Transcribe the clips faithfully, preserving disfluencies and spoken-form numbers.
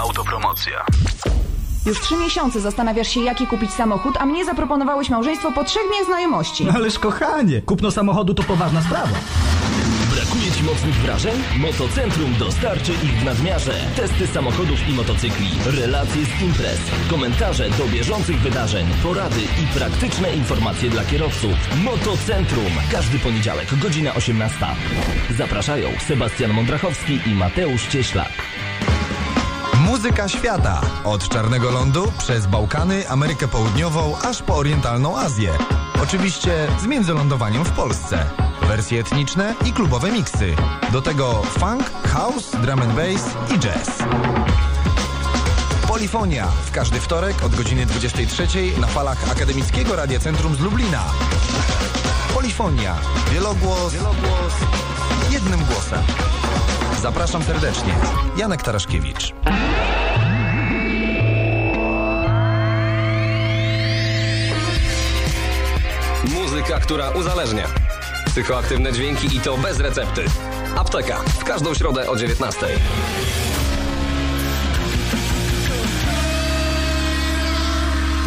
Autopromocja. Już trzy miesiące zastanawiasz się, jaki kupić samochód, a mnie zaproponowałeś małżeństwo po trzech dniach znajomości. Ależ kochanie, kupno samochodu to poważna sprawa. Brakuje Ci mocnych wrażeń? Motocentrum dostarczy ich w nadmiarze. Testy samochodów i motocykli, relacje z imprez, komentarze do bieżących wydarzeń, porady i praktyczne informacje dla kierowców. Motocentrum. Każdy poniedziałek, godzina osiemnasta. Zapraszają Sebastian Mondrachowski i Mateusz Cieślak. Muzyka świata. Od Czarnego Lądu, przez Bałkany, Amerykę Południową, aż po orientalną Azję. Oczywiście z międzylądowaniem w Polsce. Wersje etniczne i klubowe miksy. Do tego funk, house, drum and bass i jazz. Polifonia. W każdy wtorek od godziny dwudziestej trzeciej na falach Akademickiego Radia Centrum z Lublina. Polifonia. Wielogłos. Wielogłos. Jednym głosem. Zapraszam serdecznie. Janek Taraszkiewicz. Muzyka, która uzależnia. Psychoaktywne dźwięki i to bez recepty. Apteka. W każdą środę o dziewiętnastej.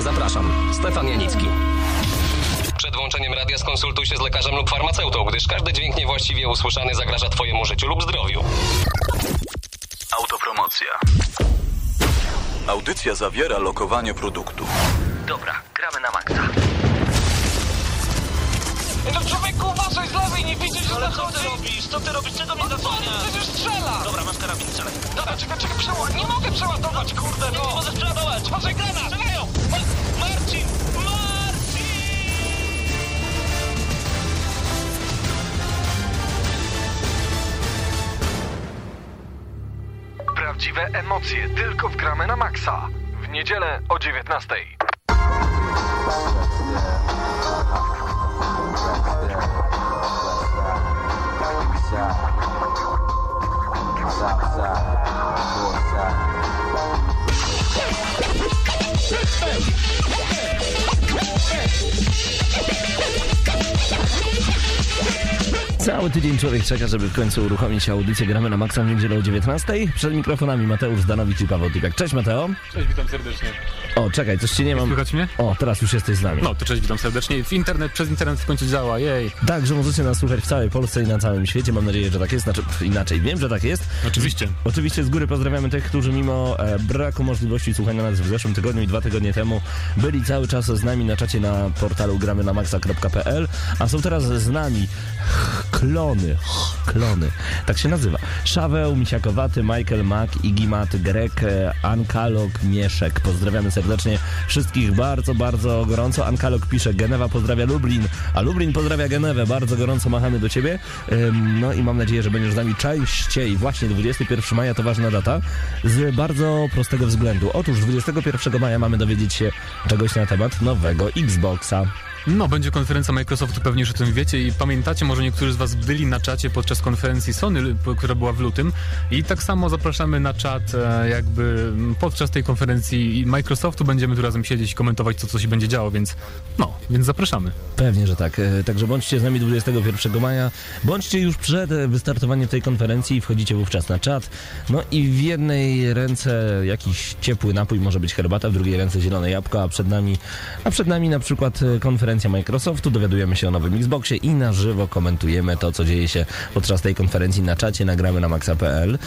Zapraszam. Stefan Janicki. Przed włączeniem radia skonsultuj się z lekarzem lub farmaceutą, gdyż każdy dźwięk niewłaściwie usłyszany zagraża Twojemu życiu lub zdrowiu. Autopromocja. Audycja zawiera lokowanie produktu. Dobra, gramy na maksa. No człowieku, uważaj z lewej, nie widzisz, że ale co ty robisz? Co ty robisz? Czego mnie zasłania? Przecież strzela! Dobra, masz karabin, strzelaj. Dobra, czekaj, czekaj, przeładuj. Nie mogę przeładować, no, kurde, no! Nie, nie możesz przeładować! Uważaj, granat! Strzelają! Ma Marcin! Marcin! Prawdziwe emocje tylko w Gramy na Maxa. W niedzielę o dziewiętnastej. Cały tydzień człowiek czeka, żeby w końcu uruchomić audycję Gramy na Maxa w niedzielę o dziewiętnastej. Przed mikrofonami Mateusz Danowicz i Paweł Tykak. Cześć Mateo. Cześć, witam serdecznie. O, czekaj, coś ci nie mam. Słychać mnie? O, teraz już jesteś z nami. No, to cześć, witam serdecznie. W internet, przez internet w końcu działa, jej. Tak, że możecie nas słuchać w całej Polsce i na całym świecie. Mam nadzieję, że tak jest. Znaczy, inaczej, wiem, że tak jest. Oczywiście. Oczywiście z góry pozdrawiamy tych, którzy mimo e, braku możliwości słuchania nas w zeszłym tygodniu i dwa tygodnie temu byli cały czas z nami na czacie na portalu gramy na maxa kropka p l, a są teraz z nami klony, klony, tak się nazywa. Szaweł, Misiakowaty, Michael, Mac, Igimat, Grek, Ankalog, Mieszek. Pozdrawiamy serdecznie wszystkich bardzo, bardzo gorąco. Ankalog pisze, Genewa pozdrawia Lublin, a Lublin pozdrawia Genewę. Bardzo gorąco machamy do ciebie. No i mam nadzieję, że będziesz z nami częściej. Właśnie dwudziestego pierwszego maja to ważna data z bardzo prostego względu. Otóż dwudziestego pierwszego maja mamy dowiedzieć się czegoś na temat nowego Xboxa. No, będzie konferencja Microsoftu, pewnie już o tym wiecie i pamiętacie, może niektórzy z was byli na czacie podczas konferencji Sony, która była w lutym i tak samo zapraszamy na czat jakby podczas tej konferencji Microsoftu, będziemy tu razem siedzieć i komentować to, co się będzie działo, więc no, więc zapraszamy. Pewnie, że tak. Także bądźcie z nami dwudziestego pierwszego maja, bądźcie już przed wystartowaniem tej konferencji i wchodzicie wówczas na czat. No i w jednej ręce jakiś ciepły napój, może być herbata, w drugiej ręce zielone jabłko, a przed nami, a przed nami na przykład konferencja Microsoftu, dowiadujemy się o nowym Xboxie i na żywo komentujemy to, co dzieje się podczas tej konferencji na czacie, nagramy na maxa kropka p l.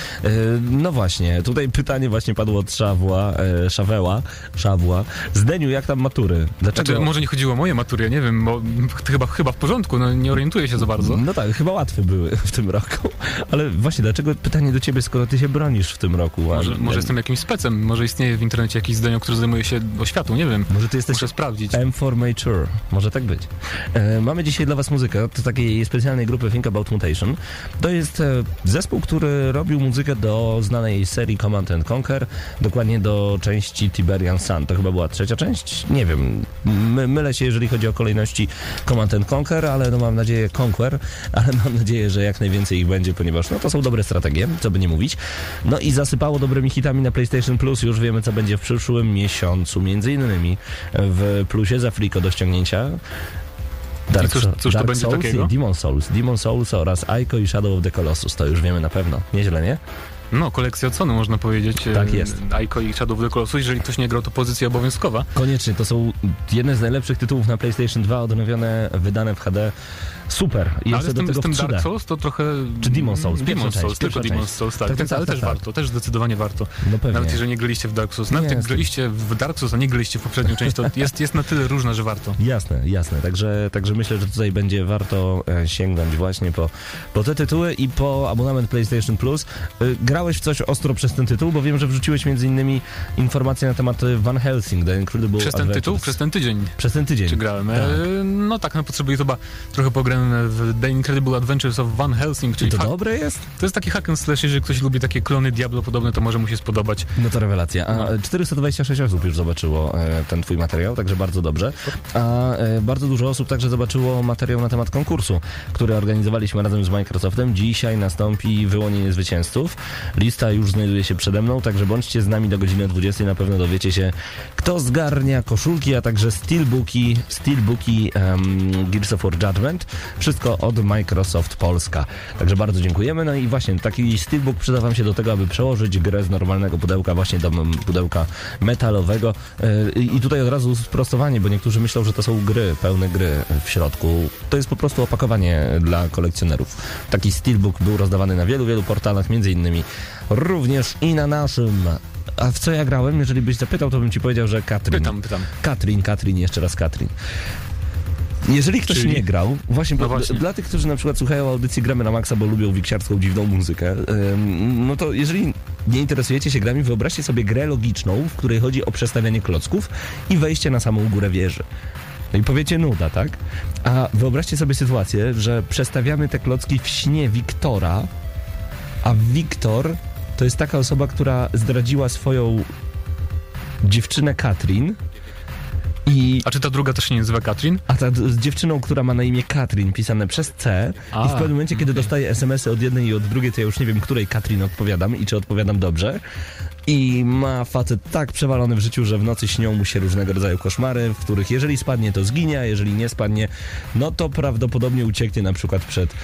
No właśnie, tutaj pytanie właśnie padło od Szawła, Szaweła, Szawła. Zdeniu, jak tam matury? Dlaczego? Znaczy, może nie chodziło o moje matury, ja nie wiem, bo chyba, chyba w porządku, no nie orientuję się za bardzo. No tak, chyba łatwe były w tym roku, ale właśnie, dlaczego pytanie do ciebie, skoro ty się bronisz w tym roku? Może, może ten... jestem jakimś specem, może istnieje w internecie jakiś Zdenio, który zajmuje się oświatą, nie wiem. Może ty jesteś... Muszę sprawdzić. M for Mature. Może tak być. E, mamy dzisiaj dla was muzykę od takiej specjalnej grupy Think About Mutation. To jest e, zespół, który robił muzykę do znanej serii Command and Conquer, dokładnie do części Tiberian Sun. To chyba była trzecia część? Nie wiem. My, mylę się, jeżeli chodzi o kolejności Command and Conquer, ale no mam nadzieję Conquer, ale mam nadzieję, że jak najwięcej ich będzie, ponieważ no to są dobre strategie, co by nie mówić. No i zasypało dobrymi hitami na PlayStation Plus. Już wiemy, co będzie w przyszłym miesiącu. Między innymi w Plusie za friko do ściągnięcia Dark, cóż, cóż Dark to będzie Souls takiego? Demon's Souls, Demon's Souls oraz I C O i Shadow of the Colossus. To już wiemy na pewno. Nieźle, nie? No, kolekcja odsony, można powiedzieć. Tak jest. I C O i Shadow of the Colossus. Jeżeli ktoś nie grał, to pozycja obowiązkowa. Koniecznie. To są jedne z najlepszych tytułów na PlayStation dwa, odnowione, wydane w H D. Super. I ale z tym, do tego z tym Dark Souls to trochę... Czy Demon's Souls. Demon's Souls, tylko Demon's Souls, tak. tak, tak, tak ale tak, też tak. warto, też zdecydowanie warto. No pewnie. Nawet jeżeli nie graliście w Dark Souls. Nawet jak graliście w Dark Souls, a nie graliście w poprzednią część, to jest, jest na tyle różne, że warto. Jasne, jasne. Także, także myślę, że tutaj będzie warto sięgnąć właśnie po, po te tytuły i po abonament PlayStation Plus. Grałeś w coś ostro przez ten tytuł, bo wiem, że wrzuciłeś między innymi informacje na temat Van Helsing, The Incredible Adventures. Przez ten tytuł? Przez ten tydzień. Przez ten tydzień. Czy grałem? Tak. E, no tak, no potrzebuję chyba trochę pograć w The Incredible Adventures of Van Helsing. Czyli to ha- dobre jest? To jest taki hack and slash, jeżeli ktoś lubi takie klony Diablo podobne, to może mu się spodobać. No to rewelacja. A czterysta dwadzieścia sześć osób już zobaczyło e, ten twój materiał, także bardzo dobrze. A e, bardzo dużo osób także zobaczyło materiał na temat konkursu, który organizowaliśmy razem z Microsoftem. Dzisiaj nastąpi wyłonienie zwycięzców. Lista już znajduje się przede mną, także bądźcie z nami do godziny dwudziestej. Na pewno dowiecie się, kto zgarnia koszulki, a także steelbooki, steelbooki um, Gears of War Judgment. Wszystko od Microsoft Polska. Także bardzo dziękujemy. No i właśnie taki steelbook przyda wam się do tego, aby przełożyć grę z normalnego pudełka właśnie do pudełka metalowego. I tutaj od razu sprostowanie, bo niektórzy myślą, że to są gry, pełne gry w środku. To jest po prostu opakowanie dla kolekcjonerów. Taki steelbook był rozdawany na wielu, wielu portalach, między innymi również i na naszym. A w co ja grałem? Jeżeli byś zapytał, to bym ci powiedział, że Katrin. Pytam, pytam. Katrin, Katrin, jeszcze raz Katrin. Jeżeli ktoś Czyli... nie grał, właśnie, no właśnie. Dla, dla tych, którzy na przykład słuchają audycji Gramy na Maxa, bo lubią wiksiarską dziwną muzykę, ym, no to jeżeli nie interesujecie się grami, wyobraźcie sobie grę logiczną, w której chodzi o przestawianie klocków i wejście na samą górę wieży. No i powiecie nuda, tak? A wyobraźcie sobie sytuację, że przestawiamy te klocki w śnie Wiktora, a Wiktor to jest taka osoba, która zdradziła swoją dziewczynę Katrin. I... A czy ta druga też się nie nazywa Katrin? A ta z dziewczyną, która ma na imię Katrin, pisane przez C. A, I w pewnym momencie, kiedy okay. dostaję es em esy od jednej i od drugiej, to ja już nie wiem, której Katrin odpowiadam i czy odpowiadam dobrze. I ma facet tak przewalony w życiu, że w nocy śnią mu się różnego rodzaju koszmary, w których jeżeli spadnie, to zginie, a jeżeli nie spadnie, no to prawdopodobnie ucieknie na przykład przed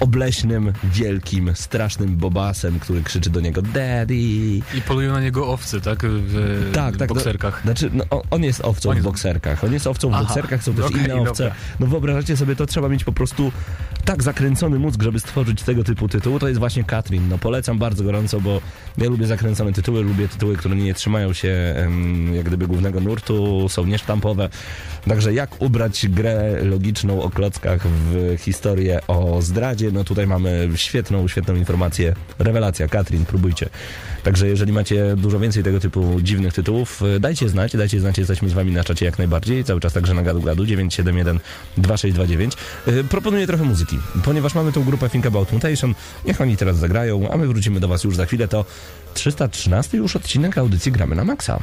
obleśnym, wielkim, strasznym bobasem, który krzyczy do niego daddy. I polują na niego owce, tak? W tak, tak, bokserkach. No, znaczy, no, on jest owcą w bokserkach. On jest owcą w Aha, bokserkach, są też okay, inne owce. Dobra. No wyobrażacie sobie, to trzeba mieć po prostu tak zakręcony mózg, żeby stworzyć tego typu tytuł. To jest właśnie Katrin. No polecam bardzo gorąco, bo ja lubię zakręcone tytuły, lubię tytuły, które nie trzymają się um, jak gdyby głównego nurtu, są niesztampowe. Także jak ubrać grę logiczną o klockach w historię o zdradzie? No tutaj mamy świetną, świetną informację. Rewelacja, Katrin, próbujcie. Także jeżeli macie dużo więcej tego typu dziwnych tytułów, dajcie znać, dajcie znać, jesteśmy z wami na czacie jak najbardziej, cały czas także na gadu gadu dziewięć siedem jeden dwa sześć dwa dziewięć. Yy, proponuję trochę muzyki, ponieważ mamy tą grupę Think About Mutation, niech oni teraz zagrają, a my wrócimy do was już za chwilę, to trzysta trzynasty już odcinek audycji Gramy na Maxa.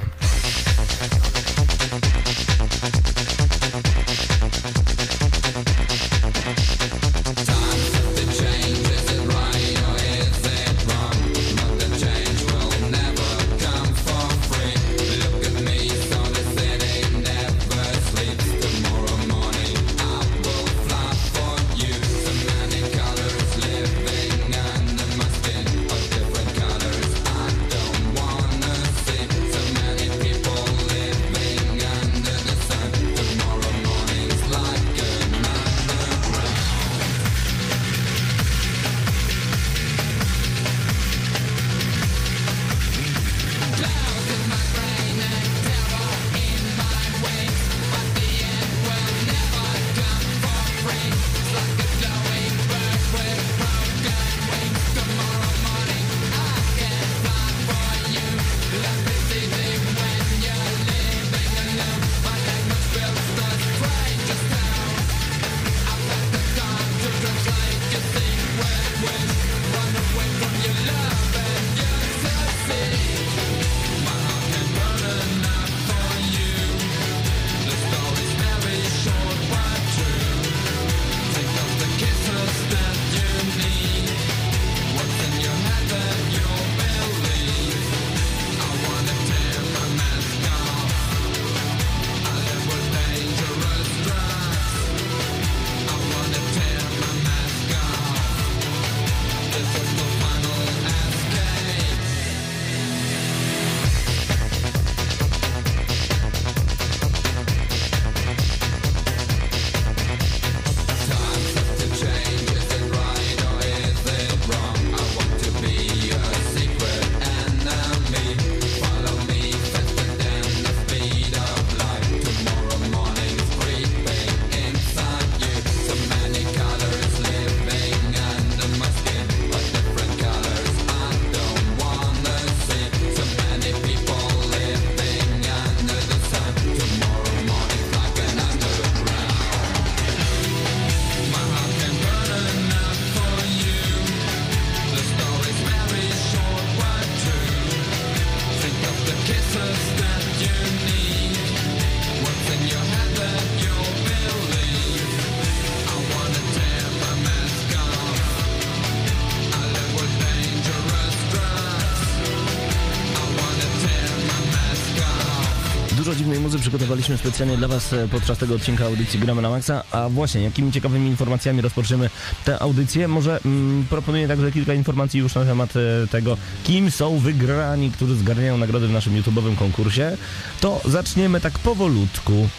dużo dziwnej muzy przygotowaliśmy specjalnie dla Was podczas tego odcinka audycji Gramy na Maxa. A właśnie, jakimi ciekawymi informacjami rozpoczniemy tę audycję? Może mm, proponuję także kilka informacji już na temat e, tego, kim są wygrani, którzy zgarniają nagrody w naszym YouTube'owym konkursie. To zaczniemy tak powolutku.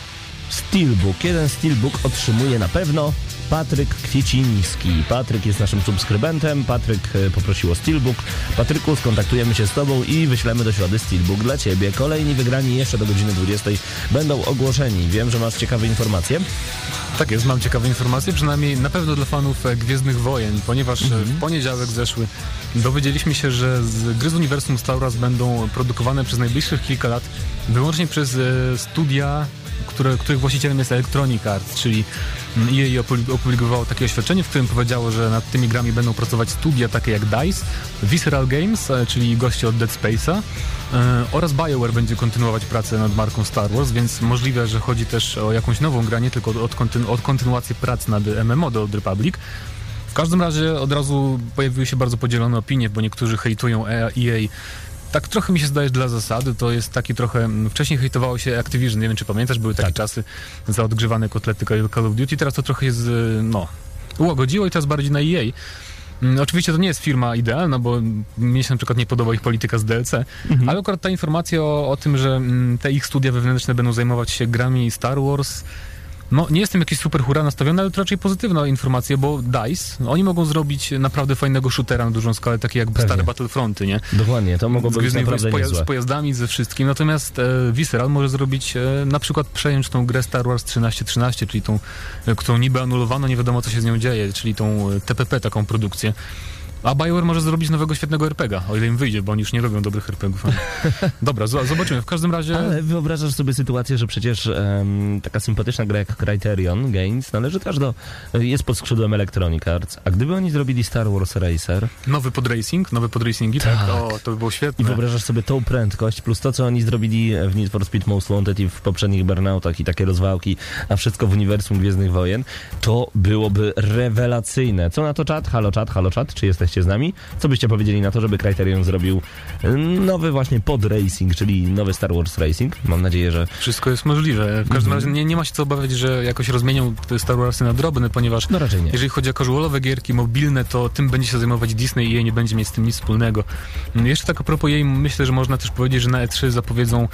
Steelbook. Jeden Steelbook otrzymuje na pewno Patryk Kwieciński. Patryk jest naszym subskrybentem. Patryk poprosił o Steelbook. Patryku, skontaktujemy się z Tobą i wyślemy do środy Steelbook dla Ciebie. Kolejni wygrani jeszcze do godziny dwudziestej będą ogłoszeni. Wiem, że masz ciekawe informacje. Tak jest, mam ciekawe informacje, przynajmniej na pewno dla fanów Gwiezdnych Wojen, ponieważ mhm. w poniedziałek zeszły dowiedzieliśmy się, że z gry z uniwersum Star Wars będą produkowane przez najbliższych kilka lat wyłącznie przez studia, Które, których właścicielem jest Electronic Arts, czyli E A opublikowało takie oświadczenie, w którym powiedziało, że nad tymi grami będą pracować studia takie jak DICE, Visceral Games, czyli goście od Dead Space'a, yy, oraz BioWare będzie kontynuować pracę nad marką Star Wars, więc możliwe, że chodzi też o jakąś nową grę, nie tylko od, kontynu- od kontynuacji prac nad M M O do Old Republic. W każdym razie od razu pojawiły się bardzo podzielone opinie, bo niektórzy hejtują E A. Tak trochę mi się zdaje, dla zasady, to jest taki trochę... Wcześniej hejtowało się Activision, nie wiem czy pamiętasz, były takie tak. czasy za odgrzewane kotlety Call of Duty, teraz to trochę jest, no, ułagodziło i teraz bardziej na E A. Oczywiście to nie jest firma idealna, bo mnie się na przykład nie podoba ich polityka z D L C, mhm. ale akurat ta informacja o, o tym, że te ich studia wewnętrzne będą zajmować się grami Star Wars... No, nie jestem jakiś super hura nastawiony, ale to raczej pozytywna informacja, bo DICE, oni mogą zrobić naprawdę fajnego shootera na dużą skalę, takie jak stare Battlefronty, nie? Dokładnie, to mogą być naprawdę poja- niezłe. Z pojazdami, ze wszystkim, natomiast e, Visceral może zrobić, e, na przykład przejąć tą grę Star Wars trzynaście trzynaście, czyli tą, e, którą niby anulowano, nie wiadomo co się z nią dzieje, czyli tą e, T P P, taką produkcję. A BioWare może zrobić nowego, świetnego R P G-a, o ile im wyjdzie, bo oni już nie robią dobrych R P G-ów. Dobra, z- zobaczymy. W każdym razie... Ale wyobrażasz sobie sytuację, że przecież um, taka sympatyczna gra jak Criterion Games należy też do... jest pod skrzydłem Electronic Arts. A gdyby oni zrobili Star Wars Racer... Nowy podracing, nowe podracingi, tak? tak? O, to by było świetne. I wyobrażasz sobie tą prędkość, plus to, co oni zrobili w Need for Speed Most Wanted i w poprzednich Burnoutach i takie rozwałki, a wszystko w uniwersum Gwiezdnych Wojen, to byłoby rewelacyjne. Co na to czat? Halo czat, halo czat, czy jesteście z nami? Co byście powiedzieli na to, żeby Criterion zrobił nowy właśnie podracing, czyli nowy Star Wars Racing? Mam nadzieję, że... Wszystko jest możliwe. W każdym mm-hmm. razie nie, nie ma się co obawiać, że jakoś rozmienią Star Warsy na drobne, ponieważ no raczej nie. Jeżeli chodzi o casualowe gierki mobilne, to tym będzie się zajmować Disney i jej nie będzie mieć z tym nic wspólnego. Jeszcze tak a propos jej, myślę, że można też powiedzieć, że na E trzy zapowiedzą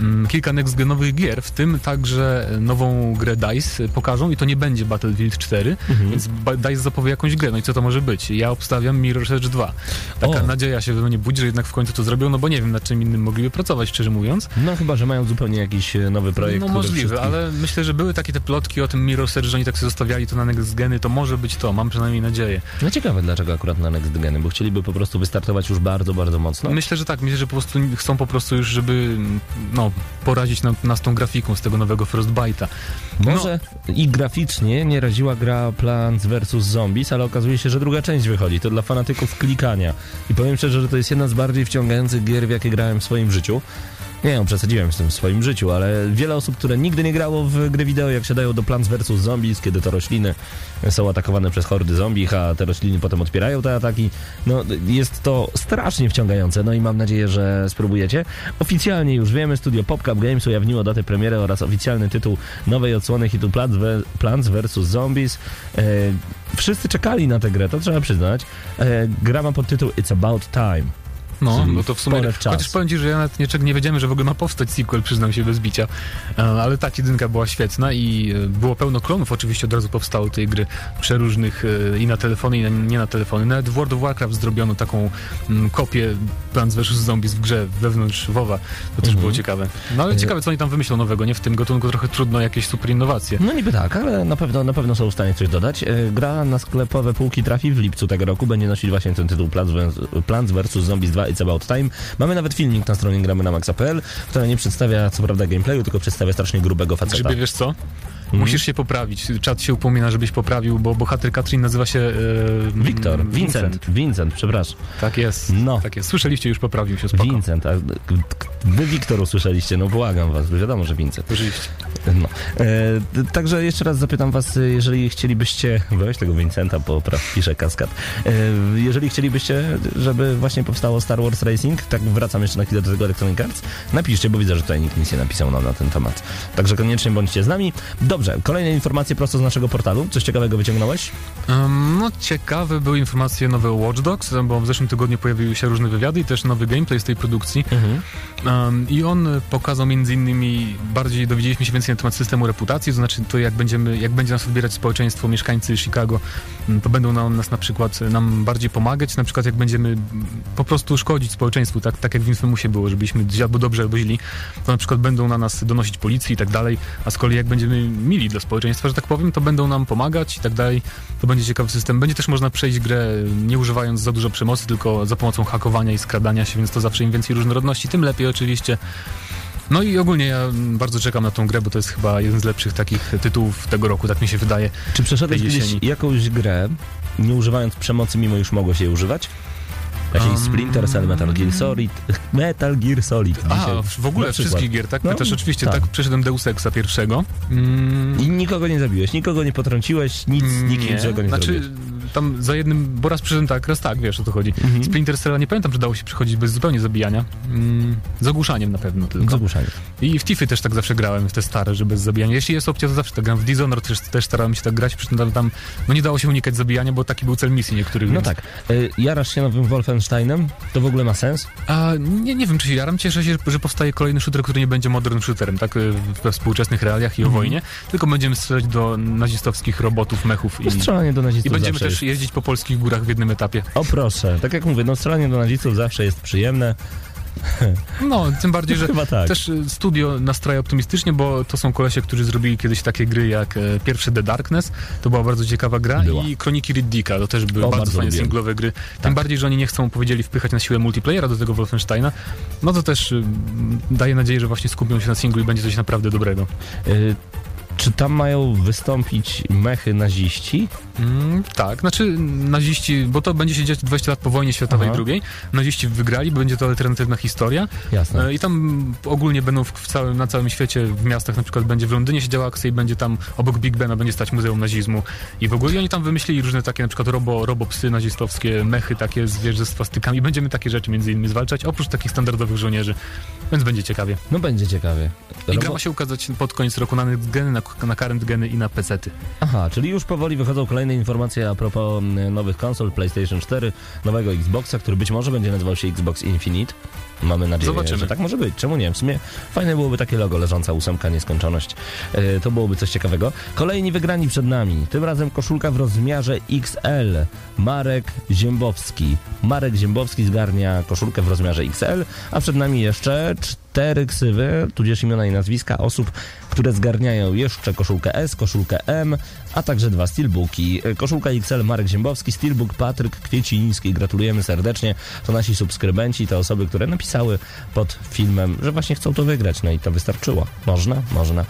mm, kilka next-genowych gier, w tym także nową grę DICE pokażą i to nie będzie Battlefield cztery, mm-hmm. więc DICE zapowie jakąś grę. No i co to może być? Ja obstawiam Mirror's Edge dwa. Taka o. nadzieja się we mnie budzi, że jednak w końcu to zrobią, no bo nie wiem, nad czym innym mogliby pracować, szczerze mówiąc. No chyba, że mają zupełnie jakiś nowy projekt. No możliwe, wszystkim... ale myślę, że były takie te plotki o tym Mirror's Edge, że oni tak sobie zostawiali to na next geny, to może być to, mam przynajmniej nadzieję. No ciekawe, dlaczego akurat na next geny, bo chcieliby po prostu wystartować już bardzo, bardzo mocno. Myślę, że tak, myślę, że po prostu chcą po prostu już, żeby no, porazić nam, nas tą grafiką z tego nowego Frostbite'a. Może no. i graficznie nie raziła gra Plants vs Zombies, ale okazuje się, że druga część wychodzi, to dla fanatyków klikania. I powiem szczerze, że to jest jedna z bardziej wciągających gier, w jakie grałem w swoim życiu. Nie wiem, przesadziłem z tym w swoim życiu, ale wiele osób, które nigdy nie grało w gry wideo, jak siadają do Plants vs Zombies, kiedy to rośliny są atakowane przez hordy zombich, a te rośliny potem odpierają te ataki. No, jest to strasznie wciągające, no i mam nadzieję, że spróbujecie. Oficjalnie już wiemy, studio PopCap Games ujawniło datę premiery oraz oficjalny tytuł nowej odsłony hitu Plants vs Zombies. E, wszyscy czekali na tę grę, to trzeba przyznać. E, gra ma pod tytuł It's About Time. No, no to w sumie, chociaż powiem Ci, że ja nawet nie, nie wiedziałem, że w ogóle ma powstać sequel, przyznam się bez bicia, ale ta jedynka była świetna i było pełno klonów, oczywiście od razu powstały tej gry przeróżnych i na telefony i na, nie na telefony, nawet w World of Warcraft zrobiono taką m, kopię Plants vs Zombies w grze wewnątrz WoWa, to też mhm. było ciekawe. No ale ciekawe, co oni tam wymyślą nowego, nie? W tym gatunku trochę trudno jakieś super innowacje. No niby tak, ale na pewno, na pewno są w stanie coś dodać. Gra na sklepowe półki trafi w lipcu tego roku, będzie nosić właśnie ten tytuł Plants vs Zombies dwa It's About Time. Mamy nawet filmik na stronie gramy na maxa kropka p l, która nie przedstawia co prawda gameplayu, tylko przedstawia strasznie grubego faceta. Grzybie, wiesz co? Mm. Musisz się poprawić. Czat się upomina, żebyś poprawił, bo bohater Katrin nazywa się... Yy, Victor. Vincent. Vincent. Vincent, przepraszam. Tak jest. No. Tak jest. Słyszeliście, już poprawił się, spoko. Vincent. A wy Wiktor usłyszeliście, no błagam was. Wiadomo, że Vincent. Oczywiście. No. E, także jeszcze raz zapytam was, jeżeli chcielibyście, weź tego Vincenta, bo praw pisze kaskad, e, jeżeli chcielibyście, żeby właśnie powstało Star Wars Racing, tak wracam jeszcze na chwilę do tego Electronic Arts, napiszcie, bo widzę, że tutaj nikt nic nie napisał nam na ten temat. Także koniecznie bądźcie z nami. Dobrze, kolejne informacje prosto z naszego portalu. Coś ciekawego wyciągnąłeś? Um, no ciekawe były informacje nowe o Watch Dogs, bo w zeszłym tygodniu pojawiły się różne wywiady i też nowy gameplay z tej produkcji. Mhm. Um, I on pokazał między innymi, bardziej dowiedzieliśmy się więcej na temat systemu reputacji, to znaczy to jak, będziemy, jak będzie nas odbierać społeczeństwo, mieszkańcy Chicago, to będą nam, nas na przykład nam bardziej pomagać, na przykład jak będziemy po prostu szkodzić społeczeństwu, tak, tak jak w Infamousie było, żebyśmy albo dobrze, albo źli, to na przykład będą na nas donosić policji i tak dalej, a z kolei jak będziemy mili dla społeczeństwa, że tak powiem, to będą nam pomagać i tak dalej, to będzie ciekawy system. Będzie też można przejść grę nie używając za dużo przemocy, tylko za pomocą hakowania i skradania się, więc to zawsze im więcej różnorodności, tym lepiej oczywiście. No i ogólnie ja bardzo czekam na tą grę, bo to jest chyba jeden z lepszych takich tytułów tego roku, tak mi się wydaje. Czy przeszedłeś kiedyś jakąś grę, nie używając przemocy, mimo już mogłeś jej używać? Właśnie um... Splinter Cell, Metal Gear Solid, Metal Gear Solid. A, w ogóle wszystkich gier, tak? No, też oczywiście, tak, tak przeszedłem Deus Exa pierwszego. Mm. I nikogo nie zabiłeś, nikogo nie potrąciłeś, nic, nikt niczego nie znaczy, zrobiłeś. Tam za jednym, bo raz przyszedłem tak, raz tak, wiesz o co chodzi. Mhm. Splinter Cella nie pamiętam, czy dało się przychodzić bez zupełnie zabijania. Mm. Z ogłuszaniem na pewno tylko. Z ogłuszaniem. I w Tiffy też tak zawsze grałem, w te stare, że bez zabijania. Jeśli jest opcja, to zawsze tak gram. W Dishonored też, też starałem się tak grać, przy czym tam no nie dało się unikać zabijania, bo taki był cel misji niektórych. No więc tak. Y, jarasz się nowym Wolfensteinem? To w ogóle ma sens? A, nie, nie wiem, czy się jaram. Cieszę się, że powstaje kolejny shooter, który nie będzie modern shooterem, tak? We współczesnych realiach i o mm-hmm. wojnie. Tylko będziemy strzelać do nazistowskich robotów, mechów. I, strzelanie do nazistów i będziemy też jest. jeździć po polskich górach w jednym etapie. O proszę. Tak jak mówię, no strzelanie do nazistów zawsze jest przyjemne. No, tym bardziej, że tak. Też studio nastraja optymistycznie, bo to są kolesie, którzy zrobili kiedyś takie gry jak e, pierwszy The Darkness, to była bardzo ciekawa gra, była. I Kroniki Riddicka, to też były o, bardzo, bardzo fajne singlowe gry. Tak. Tym bardziej, że oni nie chcą, powiedzieli, wpychać na siłę multiplayera do tego Wolfensteina, no to też e, daje nadzieję, że właśnie skupią się na singlu i będzie coś naprawdę dobrego. Y- Czy tam mają wystąpić mechy naziści? Mm, tak, znaczy naziści, bo to będzie się dziać dwadzieścia lat po wojnie światowej drugiej. Naziści wygrali, będzie to alternatywna historia. Jasne. I tam ogólnie będą w całym, na całym świecie, w miastach, na przykład będzie w Londynie się działa akcja i będzie tam obok Big Bena będzie stać Muzeum Nazizmu. I w ogóle i oni tam wymyślili różne takie na przykład robo, robopsy nazistowskie, mechy takie zwierzę z swastykami. Będziemy takie rzeczy między innymi zwalczać, oprócz takich standardowych żołnierzy. Więc będzie ciekawie. No będzie ciekawie. Robo... I gra ma się ukazać pod koniec roku na Netgeny, na na current geny i na pecety. Aha, czyli już powoli wychodzą kolejne informacje a propos nowych konsol, PlayStation cztery, nowego Xboxa, który być może będzie nazywał się Xbox Infinite. Mamy nadzieję, Zobaczymy. że tak może być. Czemu nie? W sumie fajne byłoby takie logo, leżąca ósemka, nieskończoność. Yy, to byłoby coś ciekawego. Kolejni wygrani przed nami. Tym razem koszulka w rozmiarze X L. Marek Ziębowski. Marek Ziębowski zgarnia koszulkę w rozmiarze X L, a przed nami jeszcze cztery ksywy, tudzież imiona i nazwiska osób, które zgarniają jeszcze koszulkę S, koszulkę M, a także dwa steelbooki. Koszulka X L Marek Ziębowski, steelbook Patryk Kwieciński. Gratulujemy serdecznie. To nasi subskrybenci, te osoby, które napisały pisały pod filmem, że właśnie chcą to wygrać. No i to wystarczyło. Można? Można.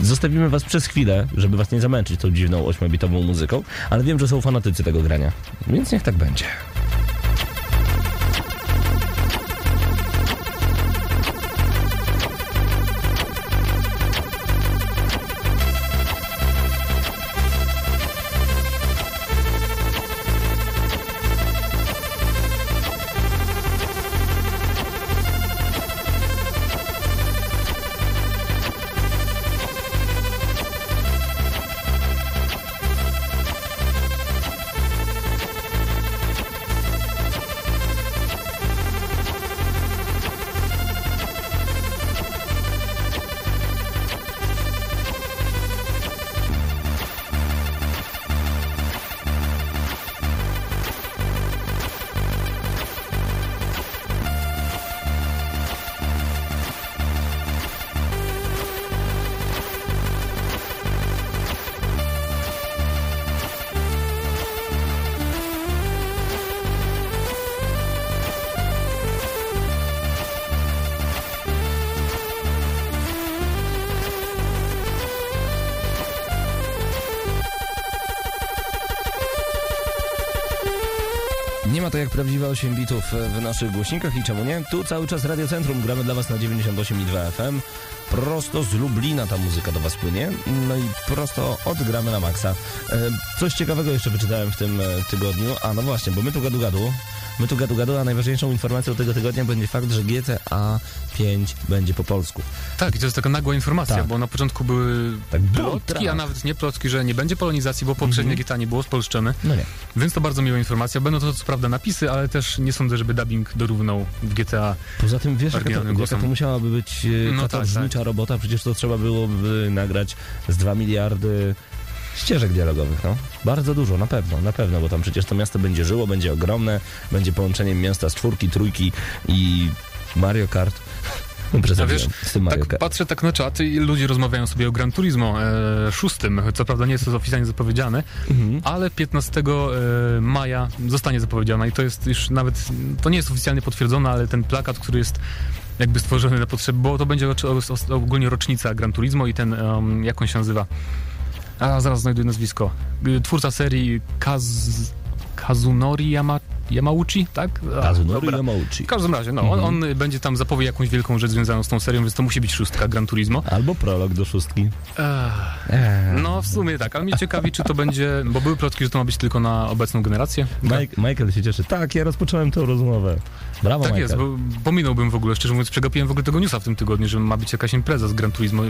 Zostawimy was przez chwilę, żeby was nie zamęczyć tą dziwną ośmiobitową muzyką, ale wiem, że są fanatycy tego grania, więc niech tak będzie. to jak prawdziwe osiem bitów w naszych głośnikach i czemu nie? Tu cały czas Radio Centrum, gramy dla was na dziewięćdziesiąt osiem i dwa F M. Prosto z Lublina ta muzyka do was płynie. No i prosto odgramy na maksa. Coś ciekawego jeszcze wyczytałem w tym tygodniu. A no właśnie, bo my tu gadu gadu. My tu gadu gadu, a najważniejszą informacją tego tygodnia będzie fakt, że G T A pięć będzie po polsku. Tak, i to jest taka nagła informacja, tak. Bo na początku były tak, plotki, a nawet nie plotki, że nie będzie polonizacji, bo poprzednie mhm. G T A nie było spolszczone. No nie. Więc to bardzo miła informacja. Będą to co prawda napisy, ale też nie sądzę, żeby dubbing dorównał w G T A. Poza tym wiesz, jaka to, jaka to musiałaby być no katorżnicza tak, robota, przecież to trzeba byłoby nagrać z dwa miliardy... ścieżek dialogowych, no. Bardzo dużo, na pewno, na pewno, bo tam przecież to miasto będzie żyło, będzie ogromne, będzie połączeniem miasta z czwórki, trójki i Mario Kart. A wiesz, tak patrzę tak na czat i ludzie rozmawiają sobie o Gran Turismo e, szóstym, co prawda nie jest to oficjalnie zapowiedziane, mhm. ale piętnastego maja zostanie zapowiedziana i to jest już nawet, to nie jest oficjalnie potwierdzone, ale ten plakat, który jest jakby stworzony na potrzeby, bo to będzie ogólnie rocznica Gran Turismo i ten, um, jak on się nazywa? A zaraz znajduję nazwisko. Twórca serii Kaz... Kazunori Yama... Yamauchi, tak? A, Kazunori dobra. Yamauchi. W każdym razie, no, mm-hmm. on, on będzie tam zapowie jakąś wielką rzecz związaną z tą serią, więc to musi być szóstka Gran Turismo. Albo prolog do szóstki. Eee. No, w sumie tak, ale mnie ciekawi, czy to będzie, bo były plotki, że to ma być tylko na obecną generację. Mike, Michael się cieszy. Tak, ja rozpocząłem tą rozmowę. Brawo, tak Michael. Tak jest, bo pominąłbym w ogóle, szczerze mówiąc, przegapiłem w ogóle tego newsa w tym tygodniu, że ma być jakaś impreza z Gran Turismo.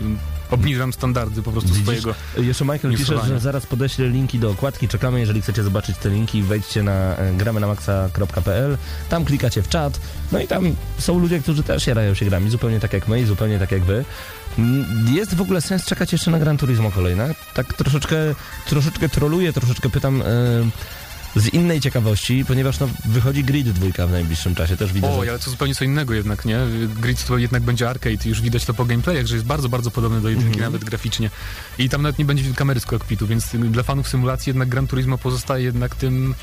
Obniżam standardy po prostu. Widzisz? Swojego jeszcze Michael pisze, że zaraz podeślę linki do okładki. Czekamy, jeżeli chcecie zobaczyć te linki, wejdźcie na gramy na maxa kropka p l, tam klikacie w czat, no i tam są ludzie, którzy też jarają się grami, zupełnie tak jak my i zupełnie tak jak wy. Jest w ogóle sens czekać jeszcze na Gran Turismo kolejne? Tak troszeczkę, troszeczkę troluję, troszeczkę pytam... Yy... Z innej ciekawości, ponieważ no, wychodzi Grid dwójka w najbliższym czasie, też widzę. O, że... ale to zupełnie co innego jednak, nie? Grid to jednak będzie arcade, już widać to po gameplayach, że jest bardzo, bardzo podobny do jedynki, mm-hmm. nawet graficznie. I tam nawet nie będzie kamery z kokpitu, więc dla fanów symulacji jednak Gran Turismo pozostaje jednak tym...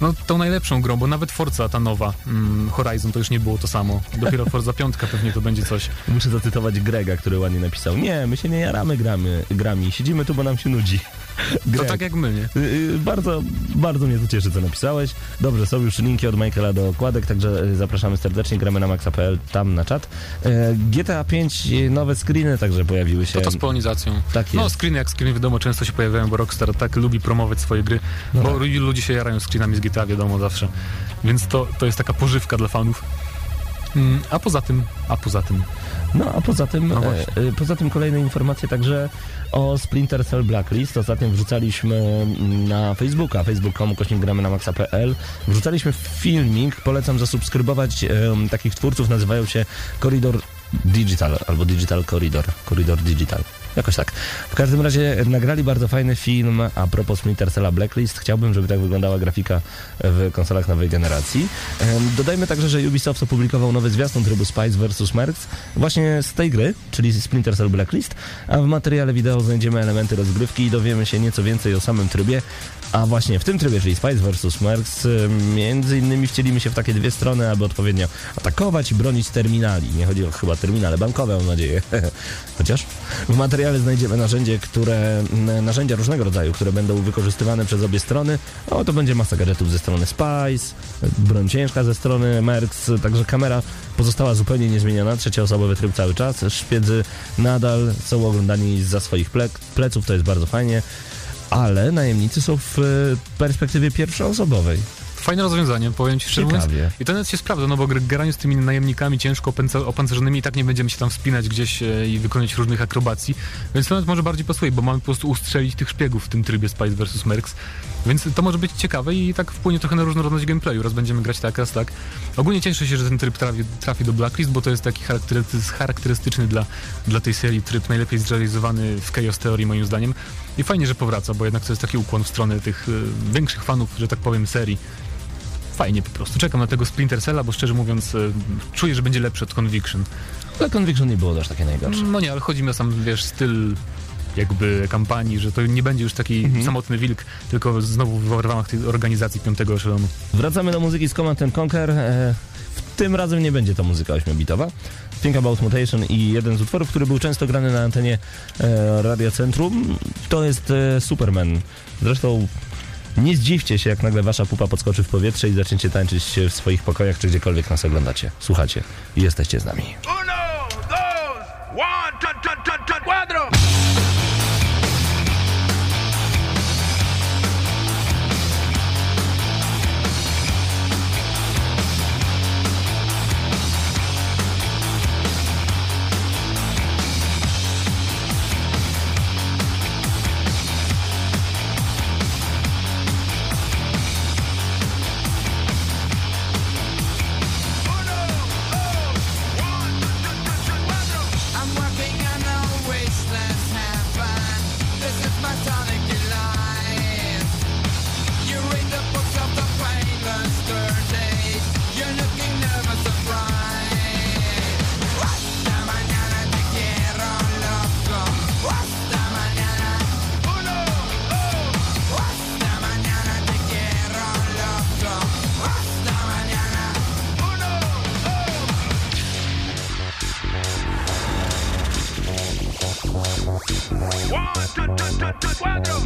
No, tą najlepszą grą, bo nawet Forza ta nowa, hmm, Horizon, to już nie było to samo. Dopiero Forza pięć pewnie to będzie coś. Muszę zacytować Grega, który ładnie napisał: nie, my się nie jaramy gramy, grami, siedzimy tu, bo nam się nudzi. Greg, to tak jak my, nie? Yy, bardzo, bardzo mnie to cieszy, co napisałeś. Dobrze, są już linki od Michaela do okładek, także zapraszamy serdecznie, gramy na maxa kropka p l, tam na czat. Yy, G T A pięć, nowe screeny także pojawiły się. To, to z polonizacją. Tak no, screeny jak screeny, wiadomo, często się pojawiają, bo Rockstar tak lubi promować swoje gry, no bo tak. Ludzie się jarają screenami z G T A, wiadomo, zawsze. Więc to, to jest taka pożywka dla fanów. Mm, a poza tym, a poza tym... No, a poza tym, no e, poza tym kolejne informacje także o Splinter Cell Blacklist. Ostatnio wrzucaliśmy na Facebooka, facebook kropka com ukośnik gramy na maxa kropka p l. Wrzucaliśmy filmik, polecam zasubskrybować e, takich twórców, nazywają się Corridor Digital, albo Digital Corridor, Corridor Digital. Jakoś tak. W każdym razie nagrali bardzo fajny film a propos Splinter Cella Blacklist. Chciałbym, żeby tak wyglądała grafika w konsolach nowej generacji. Dodajmy także, że Ubisoft opublikował nowy zwiastun trybu Spies vs Mercs właśnie z tej gry, czyli Splinter Cell Blacklist, a w materiale wideo znajdziemy elementy rozgrywki i dowiemy się nieco więcej o samym trybie. A właśnie w tym trybie, czyli Spies vs Mercs, między innymi wcielimy się w takie dwie strony, aby odpowiednio atakować i bronić terminali. Nie chodzi o chyba terminale bankowe, mam nadzieję. Chociaż w materiale ale znajdziemy narzędzie, które, narzędzia różnego rodzaju, które będą wykorzystywane przez obie strony. O, to będzie masa gadżetów ze strony Spice, broń ciężka ze strony Mercs, także kamera pozostała zupełnie niezmieniona, trzecioosobowy tryb cały czas, szpiedzy nadal są oglądani za swoich plec- pleców, to jest bardzo fajnie, ale najemnicy są w perspektywie pierwszoosobowej. Fajne rozwiązanie, powiem ci szczerze. I to nawet się sprawdza, no bo graniu z tymi najemnikami ciężko opancerzonymi i tak nie będziemy się tam wspinać gdzieś i wykonać różnych akrobacji, więc to nawet może bardziej pasuje, bo mamy po prostu ustrzelić tych szpiegów w tym trybie Spies vs Mercs, więc to może być ciekawe i tak wpłynie trochę na różnorodność gameplayu, raz będziemy grać tak, raz tak. Ogólnie cieszę się, że ten tryb trafi, trafi do Blacklist, bo to jest taki charakterystyczny dla, dla tej serii tryb, najlepiej zrealizowany w Chaos Theory moim zdaniem i fajnie, że powraca, bo jednak to jest taki ukłon w stronę tych większych fanów, że tak powiem, serii. Fajnie po prostu. Czekam na tego Splinter Cella, bo szczerze mówiąc y, czuję, że będzie lepszy od Conviction. Ale Conviction nie było aż takie najgorsze. No nie, ale chodzi mi o sam, wiesz, styl jakby kampanii, że to nie będzie już taki mhm. samotny wilk, tylko znowu w ramach tej organizacji piątego eszelonu. Wracamy do muzyki z Command and Conquer. E, tym razem nie będzie to muzyka ośmiobitowa. Think About Mutation i jeden z utworów, który był często grany na antenie e, Radia Centrum, to jest e, Superman. Zresztą Nie zdziwcie się, jak nagle wasza pupa podskoczy w powietrze i zaczniecie tańczyć w swoich pokojach, czy gdziekolwiek nas oglądacie. Słuchacie i jesteście z nami. Uno, dos, one, two, two, two, two, cuatro!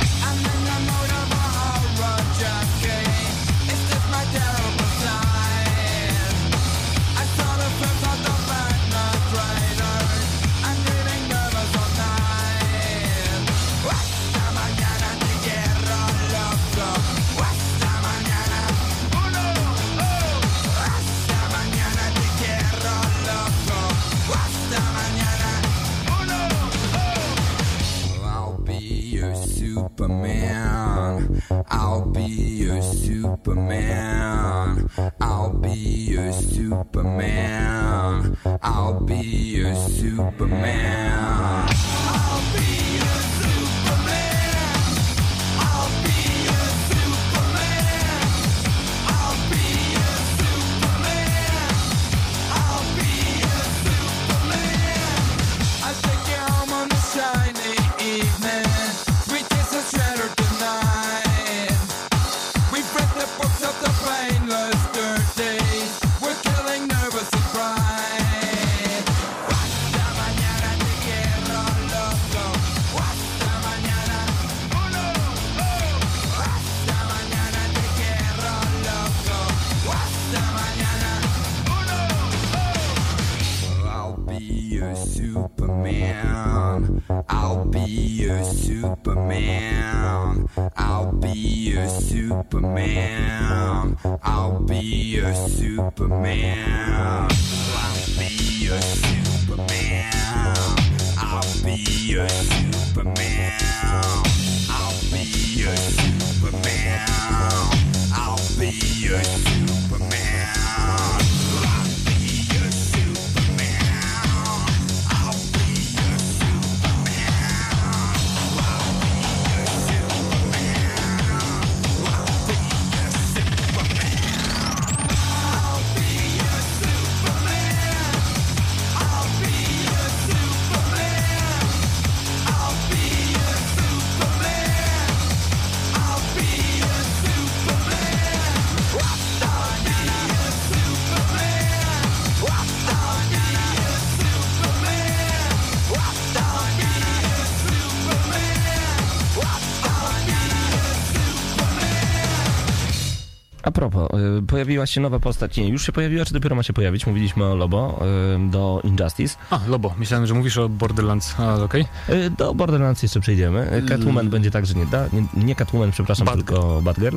Pojawiła się nowa postać. Nie, już się pojawiła, czy dopiero ma się pojawić? Mówiliśmy o Lobo y, do Injustice. A, Lobo. Myślałem, że mówisz o Borderlands, ale okej. Okay. Y, do Borderlands jeszcze przejdziemy. Catwoman L... będzie tak, że nie da. Nie, nie Catwoman, przepraszam, Bad tylko Batgirl.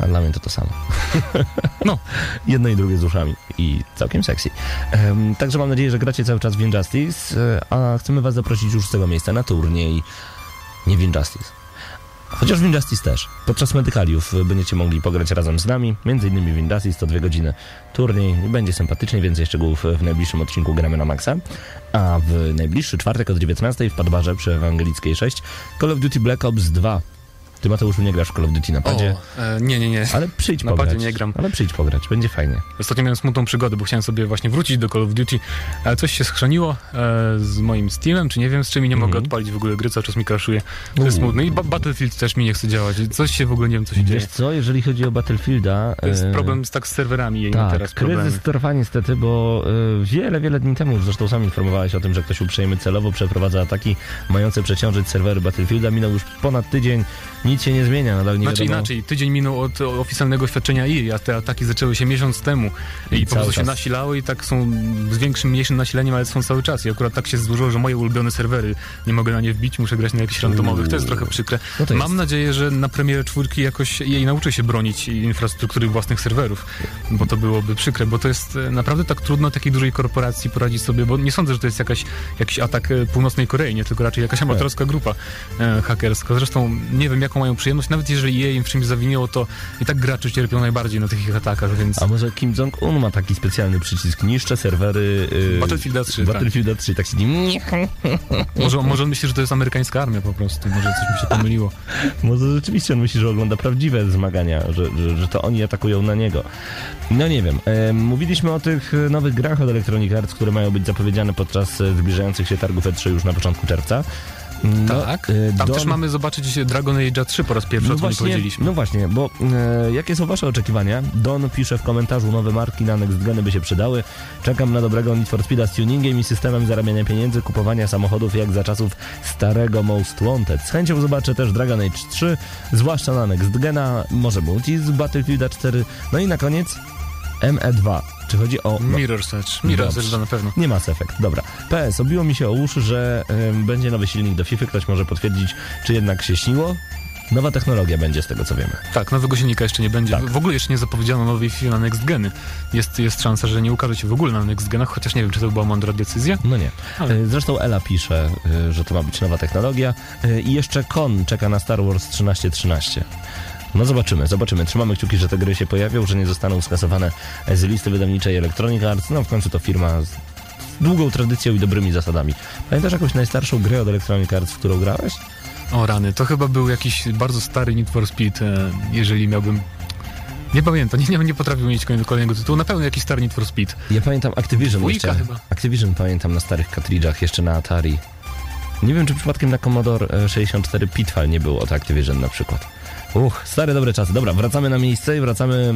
A dla mnie to to samo. No. Jedno i drugie z uszami. I całkiem sexy. Ym, także mam nadzieję, że gracie cały czas w Injustice, y, a chcemy was zaprosić już z tego miejsca na turniej. Nie w Injustice. Chociaż w Injustice też. Podczas medykaliów będziecie mogli pograć razem z nami. Między innymi w Injustice to dwie godziny turniej. Będzie sympatycznie, więcej szczegółów w najbliższym odcinku Gramy na Maxa. A w najbliższy czwartek o dziewiętnastej w Padbarze przy Ewangelickiej sześć Call of Duty Black Ops dwa. Ty, Mateuszu, nie grasz w Call of Duty na padzie. O, e, nie, nie, nie. Ale przyjdź na pograć. Na padzie nie gram. Ale przyjdź pograć, będzie fajnie. Ostatnio miałem smutną przygodę, bo chciałem sobie właśnie wrócić do Call of Duty, ale coś się schrzaniło e, z moim Steamem, czy nie wiem z czym, i nie mm-hmm. mogę odpalić w ogóle gry, cały czas mi crashuje. To jest smutne. I ba- Battlefield też mi nie chce działać. Coś się w ogóle nie wiem, co się Wiesz dzieje. Wiesz co, jeżeli chodzi o Battlefielda... To jest e... problem z, tak, z serwerami jej tak, teraz problemy. Kryzys trwa niestety, bo e, wiele, wiele dni temu, zresztą sam informowałeś o tym, że ktoś uprzejmy celowo przeprowadza ataki mające przeciążyć serwery Battlefielda. Minął już ponad tydzień. Nic się nie zmienia, nadal nie Znaczy wiadomo. inaczej, tydzień minął od oficjalnego oświadczenia I A, a te ataki zaczęły się miesiąc temu i, I po prostu czas. się nasilały i tak są z większym, mniejszym nasileniem, ale są cały czas i akurat tak się zdłużyło, że moje ulubione serwery nie mogę na nie wbić, muszę grać na jakichś randomowych, to jest trochę przykre. No to jest... Mam nadzieję, że na premierę czwórki jakoś jej nauczy się bronić infrastruktury własnych serwerów, bo to byłoby przykre, bo to jest naprawdę tak trudno takiej dużej korporacji poradzić sobie, bo nie sądzę, że to jest jakaś, jakiś atak północnej Korei, nie tylko raczej jakaś amatorska grupa e, hakerska. Zresztą nie wiem, jaką mają przyjemność, nawet jeżeli E A im w czymś zawiniło, to i tak gracze cierpią najbardziej na tych ich atakach, więc... A może Kim Jong-un ma taki specjalny przycisk, niszcze serwery... Yy, Battlefielda trzy, Battlefielda trzy, tak się nie... Może, może on myśli, że to jest amerykańska armia po prostu, może coś mi się pomyliło. Może rzeczywiście on myśli, że ogląda prawdziwe zmagania, że, że, że to oni atakują na niego. No nie wiem. E, mówiliśmy o tych nowych grach od Electronic Arts, które mają być zapowiedziane podczas zbliżających się targów E trzy już na początku czerwca. No, tak, tam Don... też mamy zobaczyć Dragon Age trzy po raz pierwszy, no o właśnie, powiedzieliśmy. No właśnie, bo e, jakie są wasze oczekiwania? Don pisze w komentarzu, nowe marki na Next Geny by się przydały. Czekam na dobrego Need for Speeda z tuningiem i systemem zarabiania pieniędzy, kupowania samochodów jak za czasów starego Most Wanted. Z chęcią zobaczę też Dragon Age trzy, zwłaszcza na Next Gena, może multi z Battlefielda cztery. No i na koniec M E dwa. Czy chodzi o... No. Mirror's Edge. Mirror's Edge na pewno. Nie Mass Effect. Dobra. P S. Obiło mi się o uszy, że y, będzie nowy silnik do FIFA. Ktoś może potwierdzić, czy jednak się śniło. Nowa technologia będzie, z tego co wiemy. Tak, nowego silnika jeszcze nie będzie. Tak. W ogóle jeszcze nie zapowiedziano nowej FIFA na Next Geny. Jest, jest szansa, że nie ukaże się w ogóle na Next Genach, chociaż nie wiem, czy to była mądra decyzja. No nie. Ale. Zresztą Ela pisze, że to ma być nowa technologia. I jeszcze Kon czeka na Star Wars trzynaście trzynaście. No zobaczymy, zobaczymy. Trzymamy kciuki, że te gry się pojawią, że nie zostaną skasowane z listy wydawniczej Electronic Arts. No w końcu to firma z długą tradycją i dobrymi zasadami. Pamiętasz jakąś najstarszą grę od Electronic Arts, w którą grałeś? O rany, to chyba był jakiś bardzo stary Need for Speed, jeżeli miałbym... Nie pamiętam, nie, nie, nie potrafił mieć kolejnego tytułu. Na pewno jakiś stary Need for Speed. Ja pamiętam Activision Wujka jeszcze. Chyba. Activision pamiętam na starych kartridżach, jeszcze na Atari. Nie wiem, czy przypadkiem na Commodore sześćdziesiąt cztery Pitfall nie było od Activision na przykład. Uch, stare dobre czasy. Dobra, wracamy na miejsce i wracamy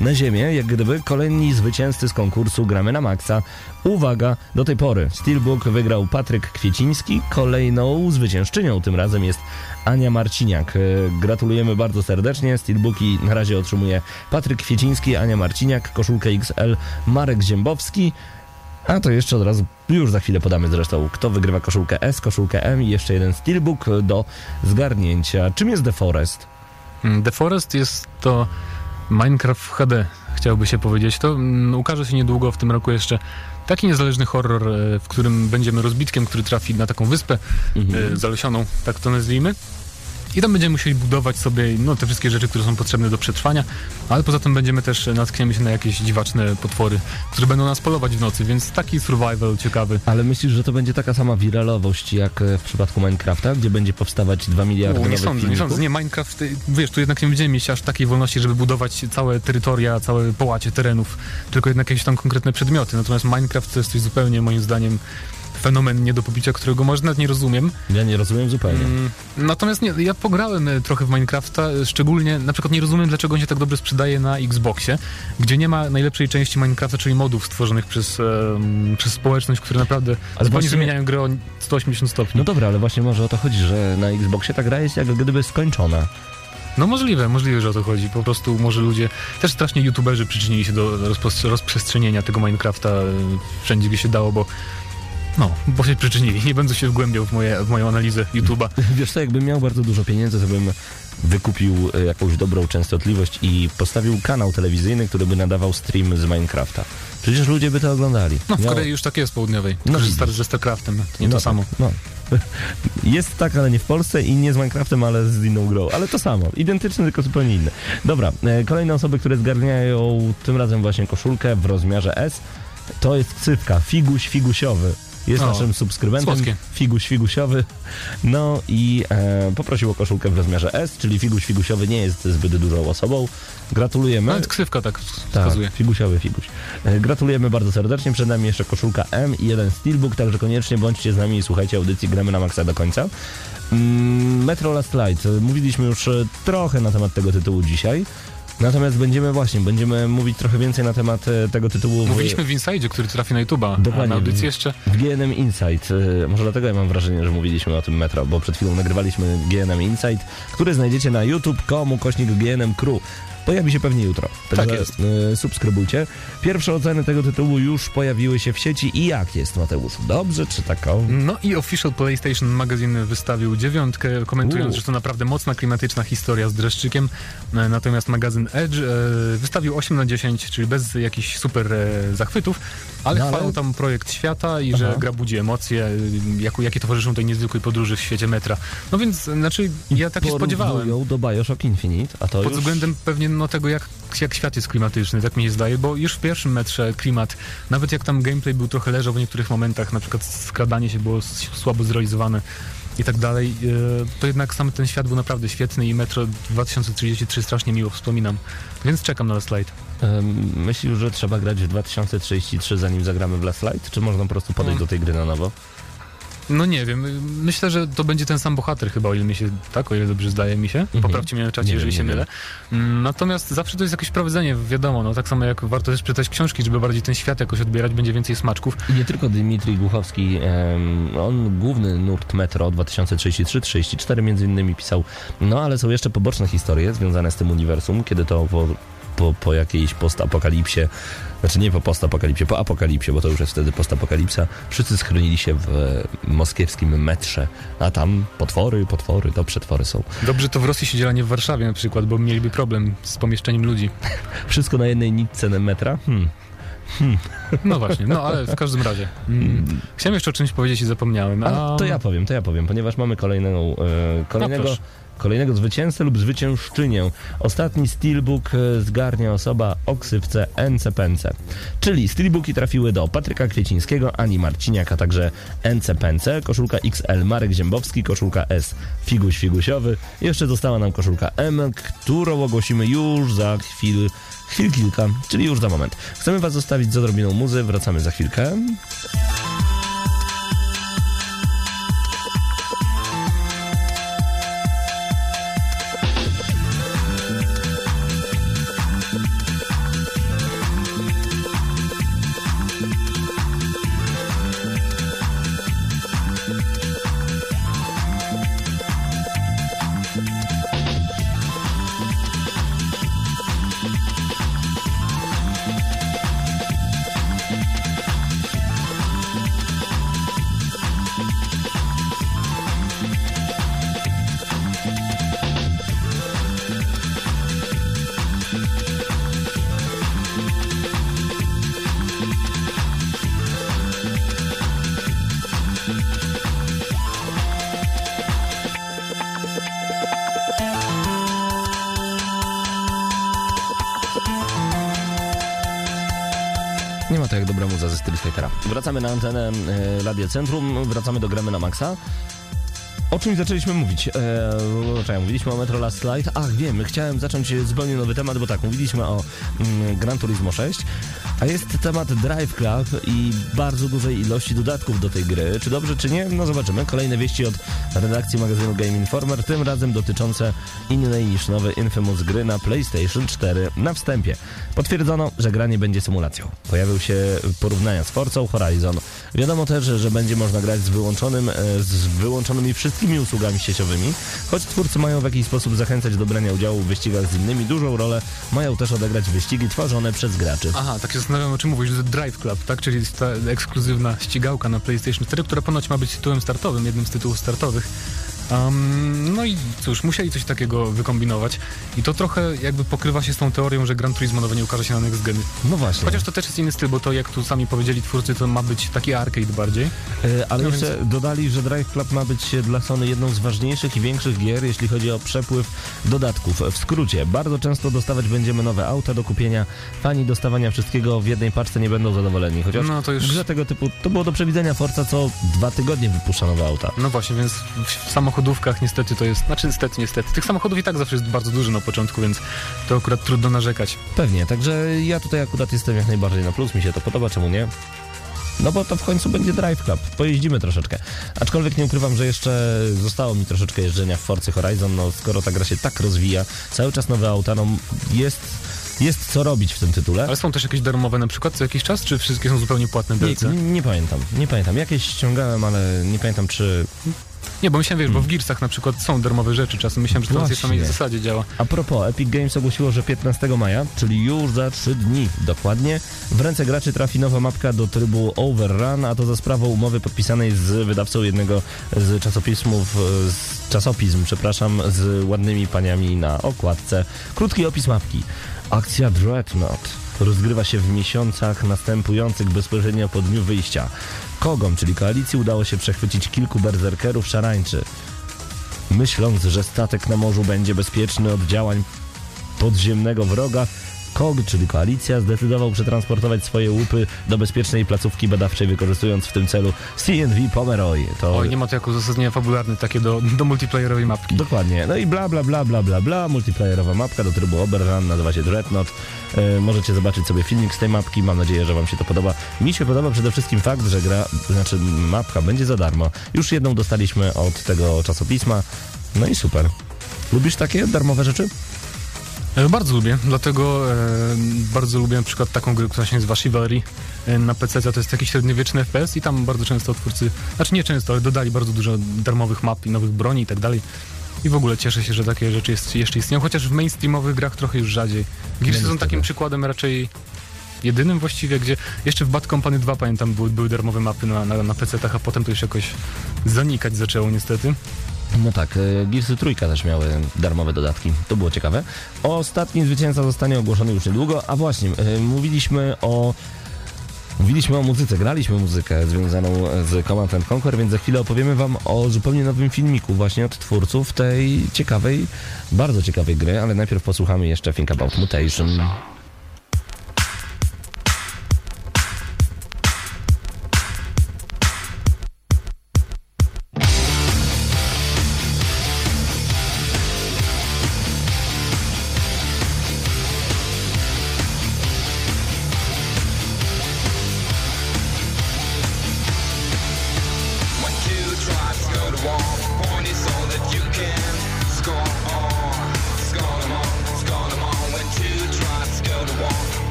e, na ziemię, jak gdyby. Kolejni zwycięzcy z konkursu Gramy na Maxa. Uwaga, do tej pory Steelbook wygrał Patryk Kwieciński. Kolejną zwyciężczynią tym razem jest Ania Marciniak. E, gratulujemy bardzo serdecznie. Steelbooki na razie otrzymuje Patryk Kwieciński, Ania Marciniak, koszulkę X L Marek Ziębowski. A to jeszcze od razu, już za chwilę podamy zresztą, kto wygrywa koszulkę S, koszulkę M i jeszcze jeden Steelbook do zgarnięcia. Czym jest The Forest? The Forest jest to Minecraft H D, chciałby się powiedzieć. To ukaże się niedługo w tym roku jeszcze taki niezależny horror, w którym będziemy rozbitkiem, który trafi na taką wyspę mhm. zalesioną, tak to nazwijmy. I tam będziemy musieli budować sobie no, te wszystkie rzeczy, które są potrzebne do przetrwania, ale poza tym będziemy też, natkniemy się na jakieś dziwaczne potwory, które będą nas polować w nocy, więc taki survival ciekawy. Ale myślisz, że to będzie taka sama wiralowość jak w przypadku Minecrafta, gdzie będzie powstawać dwa miliardy nowych filmików? Nie sądzę, nie sądzę. Nie, Minecraft, wiesz, tu jednak nie będziemy mieć aż takiej wolności, żeby budować całe terytoria, całe połacie terenów, tylko jednak jakieś tam konkretne przedmioty. Natomiast Minecraft to jest coś zupełnie, moim zdaniem, fenomen nie do pobicia, którego może nawet nie rozumiem. Ja nie rozumiem zupełnie. Mm, natomiast nie, ja pograłem trochę w Minecrafta, szczególnie na przykład nie rozumiem, dlaczego on się tak dobrze sprzedaje na Xboxie, gdzie nie ma najlepszej części Minecrafta, czyli modów stworzonych przez, um, przez społeczność, które naprawdę ale zupełnie właśnie... zmieniają grę o sto osiemdziesiąt stopni. No dobra, ale właśnie może o to chodzi, że na Xboxie ta gra jest jak gdyby skończona. No możliwe, możliwe, że o to chodzi. Po prostu może ludzie, też strasznie youtuberzy przyczynili się do rozpo- rozprzestrzenienia tego Minecrafta wszędzie, gdzie się dało, bo No, bo się przyczynili. Nie będę się wgłębiał w, moje, w moją analizę YouTube'a. Wiesz co, jakbym miał bardzo dużo pieniędzy, to bym wykupił jakąś dobrą częstotliwość i postawił kanał telewizyjny, który by nadawał stream z Minecrafta. Przecież ludzie by to oglądali. No, w miał... Korei już tak jest południowej. No, stary ze StarCraftem, to nie no, to samo. No. Jest tak, ale nie w Polsce i nie z Minecraftem, ale z inną grą. Ale to samo. Identyczne, tylko zupełnie inne. Dobra, kolejne osoby, które zgarniają tym razem właśnie koszulkę w rozmiarze S, to jest Ksypka. Figuś figusiowy. Jest o, naszym subskrybentem, słodkie. Figuś figusiowy. No i e, poprosił o koszulkę w rozmiarze S, czyli figuś figusiowy nie jest zbyt dużą osobą. Gratulujemy. Nawet ksywka tak wskazuje. Tak, figusiowy figuś. E, gratulujemy bardzo serdecznie. Przed nami jeszcze koszulka M i jeden Steelbook, także koniecznie bądźcie z nami i słuchajcie audycji Gramy na Maxa do końca. Mm, Metro Last Light. Mówiliśmy już trochę na temat tego tytułu dzisiaj. Natomiast będziemy właśnie, będziemy mówić trochę więcej na temat tego tytułu. Mówiliśmy w, w Inside'zie, który trafi na YouTube'a. Dokładnie. A na audycji jeszcze? W G N M Insight. Może dlatego ja mam wrażenie, że mówiliśmy o tym Metro, bo przed chwilą nagrywaliśmy G N M Insight, który znajdziecie na youtube kropka com kośnik G N M Crew. Pojawi się pewnie jutro. Także tak jest. Y, subskrybujcie. Pierwsze oceny tego tytułu już pojawiły się w sieci. I jak jest, Mateusz? Dobrze czy taką? No i Official PlayStation Magazine wystawił dziewiątkę, komentując, Uu. że to naprawdę mocna, klimatyczna historia z dreszczykiem. E, natomiast magazyn Edge e, wystawił osiem na dziesięć, czyli bez jakichś super e, zachwytów, ale no, chwalą ale... tam projekt świata i Aha. że gra budzi emocje, jak, jakie towarzyszą tej niezwykłej podróży w świecie metra. No więc, znaczy, ja tak I się spodziewałem. I do BioShock Infinite, a to Pod już... względem pewnie no tego, jak, jak świat jest klimatyczny, tak mi się zdaje, bo już w pierwszym metrze klimat, nawet jak tam gameplay był trochę leżał w niektórych momentach, na przykład skradanie się było słabo zrealizowane i tak dalej, to jednak sam ten świat był naprawdę świetny i Metro dwa tysiące trzydzieści trzy strasznie miło wspominam, więc czekam na Last Light. Myślisz, że trzeba grać w dwa tysiące trzydzieści trzy zanim zagramy w Last Light, czy można po prostu podejść do tej gry na nowo? No nie wiem, myślę, że to będzie ten sam bohater chyba, o ile mi się, tak, o ile dobrze zdaje mi się, mhm. poprawcie mnie na czacie, nie jeżeli wiem, się mylę. Natomiast zawsze to jest jakieś sprawdzenie, wiadomo, no tak samo jak warto też czytać książki, żeby bardziej ten świat jakoś odbierać, będzie więcej smaczków. I nie tylko Dmitrij Głuchowski, um, on główny nurt Metro dwa tysiące trzydzieści trzy trzydzieści cztery między innymi pisał, no ale są jeszcze poboczne historie związane z tym uniwersum, kiedy to... Po... Po, po jakiejś postapokalipsie, znaczy nie po postapokalipsie, po apokalipsie, bo to już jest wtedy postapokalipsa, wszyscy schronili się w moskiewskim metrze, a tam potwory, potwory, to przetwory są. Dobrze to w Rosji się dziela, nie w Warszawie na przykład, bo mieliby problem z pomieszczeniem ludzi. Wszystko na jednej nitce metra? Hmm. Hmm. No właśnie, no ale w każdym razie hmm. chciałem jeszcze o czymś powiedzieć i zapomniałem. A... A to ja powiem, to ja powiem, ponieważ mamy kolejną, e, kolejnego... No Kolejnego zwycięzcę lub zwyciężczynię. Ostatni steelbook zgarnia osoba o ksywce N C P N C. Czyli steelbooki trafiły do Patryka Kwiecińskiego, Ani Marciniak, a także N C P N C, koszulka X L Marek Ziębowski, koszulka S Figuś Figusiowy. Jeszcze została nam koszulka M, którą ogłosimy już za chwil, chwil kilka, czyli już za moment. Chcemy was zostawić z odrobiną muzy, wracamy za chwilkę. Wracamy na antenę y, Radia Centrum, wracamy do Gramy na Maxa. O czym zaczęliśmy mówić? Eee, mówiliśmy o Metro Last Light. Ach, wiem, chciałem zacząć zupełnie nowy temat, bo tak, mówiliśmy o mm, Gran Turismo sześć, a jest temat Drive Club i bardzo dużej ilości dodatków do tej gry. Czy dobrze, czy nie? No zobaczymy. Kolejne wieści od redakcji magazynu Game Informer, tym razem dotyczące innej niż nowy Infamous gry na PlayStation cztery. Na wstępie potwierdzono, że gra nie będzie symulacją. Pojawił się porównania z Forcą Horizon. Wiadomo też, że będzie można grać z, wyłączonym, z wyłączonymi wszystkimi usługami sieciowymi, choć twórcy mają w jakiś sposób zachęcać do brania udziału w wyścigach z innymi. Dużą rolę mają też odegrać wyścigi tworzone przez graczy. Aha, tak się zastanawiam, o czym mówisz, że Drive Club, tak? Czyli ta ekskluzywna ścigałka na PlayStation cztery, która ponoć ma być tytułem startowym, jednym z tytułów startowych. Um, no i cóż, musieli coś takiego wykombinować i to trochę jakby pokrywa się z tą teorią, że Gran Turismo nowe nie ukaże się na Next Geny. No właśnie. Chociaż to też jest inny styl, bo to jak tu sami powiedzieli twórcy, to ma być taki arcade bardziej. Yy, ale no jeszcze więc... dodali, że Drive Club ma być dla Sony jedną z ważniejszych i większych gier, jeśli chodzi o przepływ dodatków. W skrócie, bardzo często dostawać będziemy nowe auta do kupienia. Fani dostawania wszystkiego w jednej paczce nie będą zadowoleni, chociaż no to już... grze tego typu, to było do przewidzenia. Forza co dwa tygodnie wypuszcza nowe auta. No właśnie, więc w samochód samochodówkach niestety to jest, znaczy niestety, niestety. Tych samochodów i tak zawsze jest bardzo dużo na początku, więc to akurat trudno narzekać. Pewnie, także ja tutaj akurat jestem jak najbardziej na plus, mi się to podoba, czemu nie? No bo to w końcu będzie Drive Club. Pojeździmy troszeczkę. Aczkolwiek nie ukrywam, że jeszcze zostało mi troszeczkę jeżdżenia w Forcy Horizon. No skoro ta gra się tak rozwija, cały czas nowe auta, no jest... Jest co robić w tym tytule. Ale są też jakieś darmowe na przykład co jakiś czas, czy wszystkie są zupełnie płatne D L C? Nie, nie pamiętam, nie pamiętam. Jakieś ściągałem, ale nie pamiętam czy... Nie, bo myślałem, wiesz, hmm. bo w Gearsach na przykład są darmowe rzeczy czasem. Myślałem, że to na tej samej zasadzie działa. A propos, Epic Games ogłosiło, że piętnastego maja, czyli już za trzy dni dokładnie, w ręce graczy trafi nowa mapka do trybu Overrun, a to za sprawą umowy podpisanej z wydawcą jednego z czasopismów, z czasopism, przepraszam, z ładnymi paniami na okładce. Krótki opis mapki. Akcja Dreadnought rozgrywa się w miesiącach następujących bezpośrednio po dniu wyjścia. Kogom, czyli koalicji, udało się przechwycić kilku berserkerów szarańczy. Myśląc, że statek na morzu będzie bezpieczny od działań podziemnego wroga, K O G, czyli koalicja, zdecydował przetransportować swoje łupy do bezpiecznej placówki badawczej, wykorzystując w tym celu C N V Pomeroy. To... Oj, nie ma to jak uzasadnienia fabularne takie do, do multiplayerowej mapki. Dokładnie. No i bla, bla, bla, bla, bla, bla. Multiplayerowa mapka do trybu Oberran, nazywa się Dreadnought. Yy, możecie zobaczyć sobie filmik z tej mapki. Mam nadzieję, że wam się to podoba. Mi się podoba przede wszystkim fakt, że gra, znaczy mapka będzie za darmo. Już jedną dostaliśmy od tego czasopisma. No i super. Lubisz takie darmowe rzeczy? Bardzo lubię, dlatego e, bardzo lubię na przykład taką grę, która się nazywa Chivalry e, na P C, to jest taki średniowieczny F P S i tam bardzo często twórcy, znaczy nie często, ale dodali bardzo dużo darmowych map i nowych broni i tak dalej. I w ogóle cieszę się, że takie rzeczy jest, jeszcze istnieją, chociaż w mainstreamowych grach trochę już rzadziej. Gearsy są takim przykładem raczej jedynym właściwie, gdzie jeszcze w Bad Company dwa pamiętam były, były darmowe mapy na, na, na P C-tach, a potem to już jakoś zanikać zaczęło niestety. No tak, Gearsy trójka też miały darmowe dodatki, to było ciekawe. Ostatni zwycięzca zostanie ogłoszony już niedługo, a właśnie, mówiliśmy o... Mówiliśmy o muzyce, graliśmy muzykę związaną z Command and Conquer, więc za chwilę opowiemy wam o zupełnie nowym filmiku właśnie od twórców tej ciekawej, bardzo ciekawej gry, ale najpierw posłuchamy jeszcze Think About Mutation.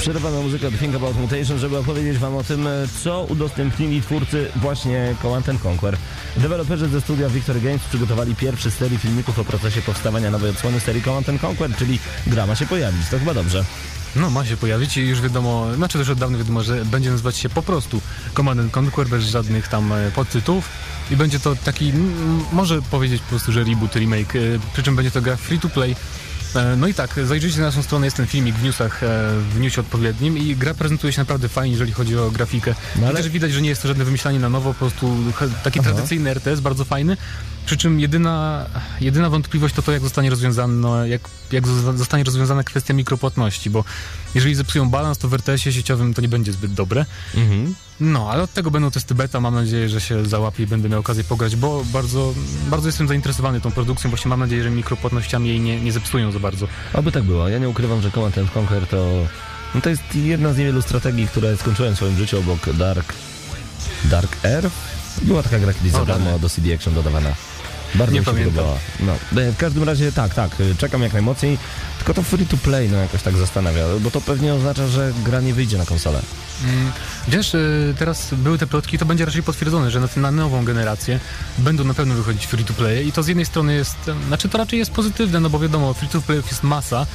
Przerwana muzyka Think About Mutation, żeby opowiedzieć wam o tym, co udostępnili twórcy właśnie Command and Conquer. Deweloperzy ze studia Victor Games przygotowali pierwszy z serii filmików o procesie powstawania nowej odsłony serii Command and Conquer, czyli gra ma się pojawić, to chyba dobrze. No ma się pojawić i już wiadomo, znaczy też od dawna wiadomo, że będzie nazywać się po prostu Command and Conquer, bez żadnych tam podtytułów i będzie to taki, m- może powiedzieć po prostu, że reboot, remake, przy czym będzie to gra free to play. No i tak, zajrzyjcie na naszą stronę, jest ten filmik w newsach, w newsie odpowiednim i gra prezentuje się naprawdę fajnie, jeżeli chodzi o grafikę. No ale... Też widać, że nie jest to żadne wymyślanie na nowo, po prostu taki Aha. tradycyjny R T S, bardzo fajny. Przy czym jedyna, jedyna wątpliwość to to, jak zostanie rozwiązana, jak, jak zostanie rozwiązana kwestia mikropłatności, bo jeżeli zepsują balans, to w R T S-ie sieciowym to nie będzie zbyt dobre. Mhm. No, ale od tego będą testy beta, mam nadzieję, że się załapię i będę miał okazję pograć, bo bardzo, bardzo jestem zainteresowany tą produkcją, właśnie mam nadzieję, że mikropłatnościami jej nie, nie zepsują za bardzo. Oby tak było, ja nie ukrywam, że Command and Conquer to... No to jest jedna z niewielu strategii, które skończyłem w swoim życiu obok Dark... Dark Air? Była taka gra kiedyś za darmo do C D Action dodawana. Bardzo nie mi się podobała. No, w każdym razie tak, tak, czekam jak najmocniej, tylko to free to play no jakoś tak zastanawia, bo to pewnie oznacza, że gra nie wyjdzie na konsolę. Mm, wiesz, teraz były te plotki, to będzie raczej potwierdzone, że na, na nową generację będą na pewno wychodzić free to play i to z jednej strony jest, znaczy to raczej jest pozytywne, no bo wiadomo, free to playów jest masa,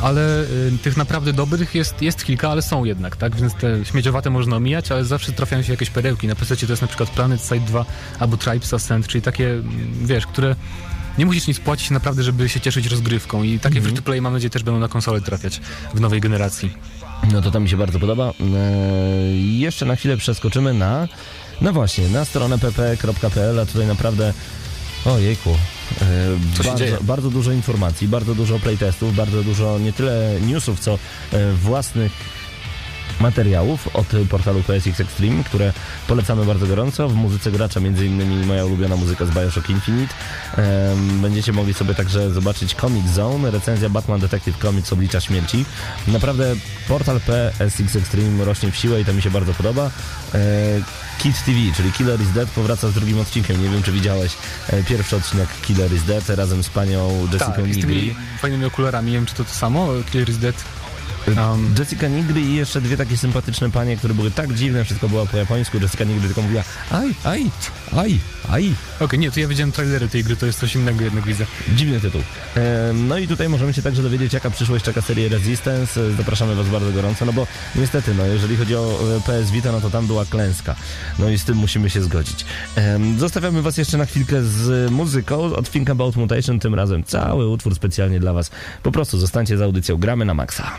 ale y, tych naprawdę dobrych jest, jest kilka, ale są jednak, tak? Więc te śmieciowate można omijać, ale zawsze trafiają się jakieś perełki. Na P C to jest na przykład Planet Side dwa albo Tribes Ascent, czyli takie, wiesz, które nie musisz nic płacić naprawdę, żeby się cieszyć rozgrywką i takie mm-hmm. free to play, mam nadzieję, też będą na konsole trafiać w nowej generacji. No to to mi się bardzo podoba. Eee, jeszcze na chwilę przeskoczymy na, no właśnie, na stronę p p kropka p l, a tutaj naprawdę, ojejku, Co bardzo, bardzo dużo informacji, bardzo dużo playtestów, bardzo dużo nie tyle newsów, co własnych materiałów od portalu P S X Extreme, które polecamy bardzo gorąco. W muzyce gracza m.in. moja ulubiona muzyka z BioShock Infinite. Będziecie mogli sobie także zobaczyć Comic Zone, recenzja Batman Detective Comics Oblicza Śmierci. Naprawdę portal P S X Extreme rośnie w siłę i to mi się bardzo podoba. Kid T V, czyli Killer is Dead, powraca z drugim odcinkiem. Nie wiem, czy widziałeś pierwszy odcinek Killer is Dead razem z panią Jessica Nigri. Tak, z tymi fajnymi okularami. Nie wiem, czy to to samo, Killer is Dead. Um. Jessica Nigri i jeszcze dwie takie sympatyczne panie, które były tak dziwne, wszystko było po japońsku. Jessica Nigri tylko mówiła aj, aj, aj, aj. Okej, okay, nie, to ja widziałem trailery tej gry, to jest coś innego, jednak widzę. Dziwny tytuł. E, no i tutaj możemy się także dowiedzieć, jaka przyszłość czeka serię Resistance. Zapraszamy was bardzo gorąco, no bo niestety, no jeżeli chodzi o P S Vita, no to tam była klęska. No i z tym musimy się zgodzić. E, zostawiamy was jeszcze na chwilkę z muzyką od Think About Mutation, tym razem cały utwór specjalnie dla was. Po prostu zostańcie z audycją, gramy na maksa.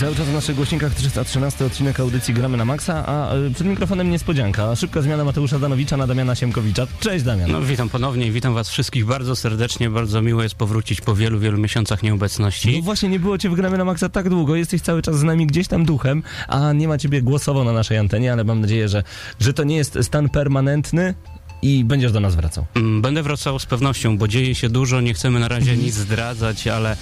Cały czas w naszych głośnikach trzysta trzynasty odcinek audycji Gramy na Maxa, a przed mikrofonem niespodzianka. Szybka zmiana Mateusza Danowicza na Damiana Siemkowicza. Cześć, Damian. No, witam ponownie i witam was wszystkich bardzo serdecznie. Bardzo miło jest powrócić po wielu, wielu miesiącach nieobecności. No właśnie, nie było cię w Gramy na Maxa tak długo. Jesteś cały czas z nami gdzieś tam duchem, a nie ma ciebie głosowo na naszej antenie, ale mam nadzieję, że, że to nie jest stan permanentny. I będziesz do nas wracał. Będę wracał z pewnością, bo dzieje się dużo. Nie chcemy na razie nic zdradzać, ale...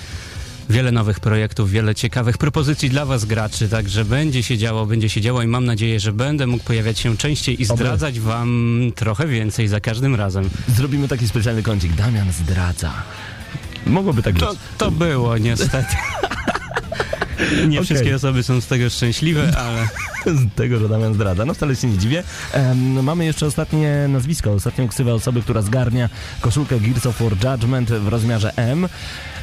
wiele nowych projektów, wiele ciekawych propozycji dla was, graczy, także będzie się działo, będzie się działo i mam nadzieję, że będę mógł pojawiać się częściej i zdradzać wam trochę więcej za każdym razem. Zrobimy taki specjalny kącik. Damian zdradza. Mogłoby tak być. To, to było, niestety. Nie okay. Wszystkie osoby są z tego szczęśliwe, ale... z tego, że Damian zdradza. No wcale się nie dziwię. Um, mamy jeszcze ostatnie nazwisko, ostatnią ksywę osoby, która zgarnia koszulkę Gears of War Judgment w rozmiarze M.